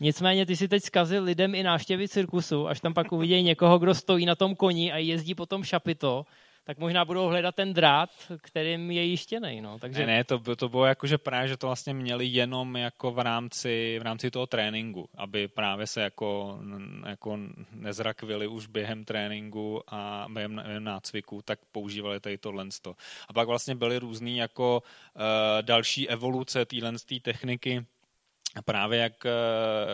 Nicméně ty si teď zkazil lidem i návštěvy cirkusu, až tam pak uvidějí někoho, kdo stojí na tom koni a jezdí po tom šapito, tak možná budou hledat ten drát, kterým je jištěnej. No. Takže... Ne, to bylo jako, že právě, že to vlastně měli jenom jako v rámci toho tréninku, aby právě se jako nezrakvili už během tréninku a během nácviku, tak používali tady tohlensto. A pak vlastně byly různý jako další evoluce téhlenství techniky, právě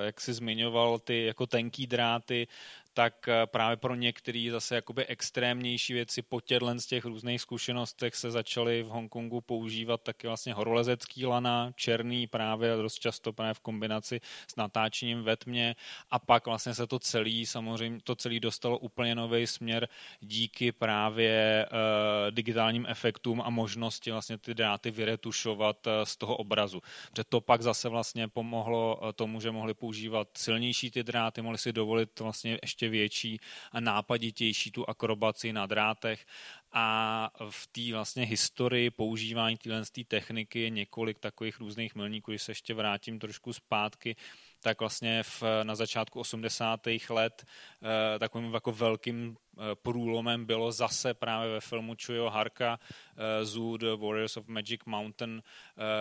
jak si zmiňoval ty jako tenký dráty, tak právě pro některé zase jakoby extrémnější věci po těchto z těch různých zkušenostech se začaly v Hongkongu používat taky vlastně horolezecký lana, černý právě dost často právě v kombinaci s natáčením ve tmě a pak vlastně se to celý samozřejmě to celý dostalo úplně nový směr díky právě digitálním efektům a možnosti vlastně ty dráty vyretušovat z toho obrazu. Protože to pak zase vlastně pomohlo tomu, že mohli používat silnější ty dráty, mohli si dovolit vlastně ještě větší a nápaditější tu akrobaci na drátech a v té vlastně historii používání této techniky je několik takových různých milníků, když se ještě vrátím trošku zpátky, tak vlastně na začátku 80. let takovým jako velkým průlomem bylo zase právě ve filmu Tsuiho Harka Zoo The Warriors of Magic Mountain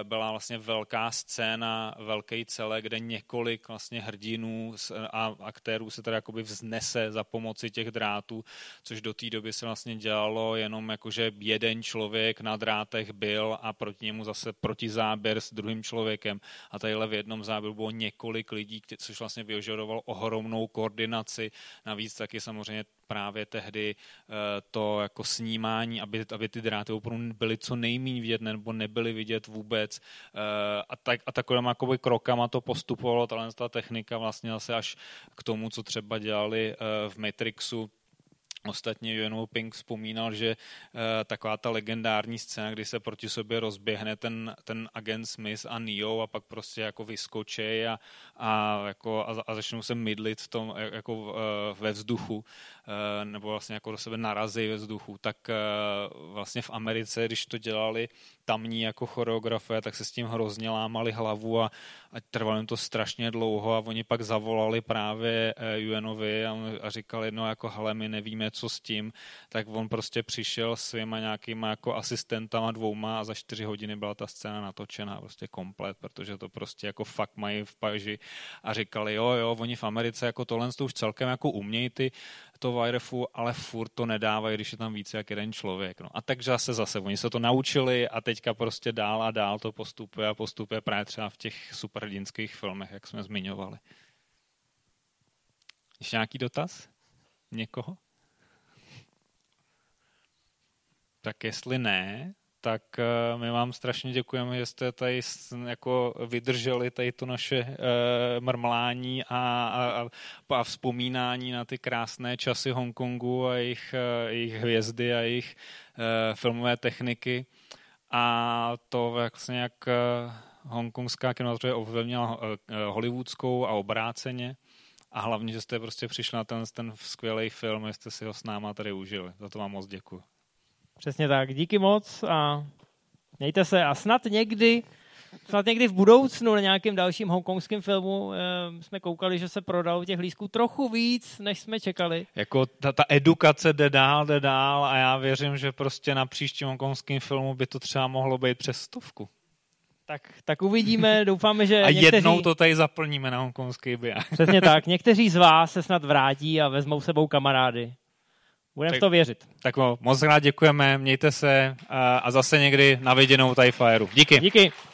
byla vlastně velká scéna, velký celek, kde několik vlastně hrdinů a aktérů se teda jakoby vznese za pomoci těch drátů, což do té doby se vlastně dělalo jenom jakože jeden člověk na drátech byl a proti němu zase protizáběr s druhým člověkem a tadyhle v jednom záběru bylo několik lidí, což vlastně vyžadovalo ohromnou koordinaci, navíc taky samozřejmě právě tehdy to jako snímání, aby ty dráty opravdu byly co nejméně vidět nebo nebyly vidět vůbec. A takovým jakoby krokama to postupovalo, ta technika vlastně zase až k tomu, co třeba dělali v Matrixu. Ostatně Yuen Woo-Ping vzpomínal, že taková ta legendární scéna, kdy se proti sobě rozběhne ten agent Smith a Neo a pak prostě jako vyskočí a začnou se mydlit v tom, jako ve vzduchu, nebo vlastně jako do sebe narazí ve vzduchu, tak vlastně v Americe, když to dělali tamní jako choreografé, tak se s tím hrozně lámali hlavu a trvalo jim to strašně dlouho a oni pak zavolali právě Yuenovi a říkali, no jako hele, my nevíme, co s tím, tak on prostě přišel s svýma nějakýma jako asistentama dvouma a za 4 hodiny byla ta scéna natočená prostě komplet, protože to prostě jako fakt mají v paži a říkali, jo, oni v Americe jako tohle už celkem jako umějí to wire-fu, ale furt to nedávají, když je tam více jak jeden člověk. No. A takže zase oni se to naučili a teďka prostě dál a dál to postupuje právě třeba v těch superhrdinských filmech, jak jsme zmiňovali. Ještě nějaký dotaz? Někoho? Tak jestli ne, tak my vám strašně děkujeme, že jste tady jako vydrželi tady to naše mrmlání a vzpomínání na ty krásné časy Hongkongu a jejich hvězdy a jejich filmové techniky. A to vlastně jak hongkongská kinematografie ovlivnila hollywoodskou a obráceně. A hlavně, že jste prostě přišli na ten skvělý film, že jste si ho s náma tady užili. Za to vám moc děkuji. Přesně tak, díky moc a mějte se a snad někdy v budoucnu na nějakém dalším hongkongském filmu jsme koukali, že se prodalo těch lístků trochu víc, než jsme čekali. Jako ta edukace jde dál a já věřím, že prostě na příštím hongkongském filmu by to třeba mohlo být přes 100. Tak uvidíme, doufáme, že a někteří... jednou to tady zaplníme na hongkongský biják. Přesně tak, někteří z vás se snad vrátí a vezmou sebou kamarády. Budeme v to věřit. Tak moc rád děkujeme, mějte se a zase někdy na viděnou tady Fajeru. Díky.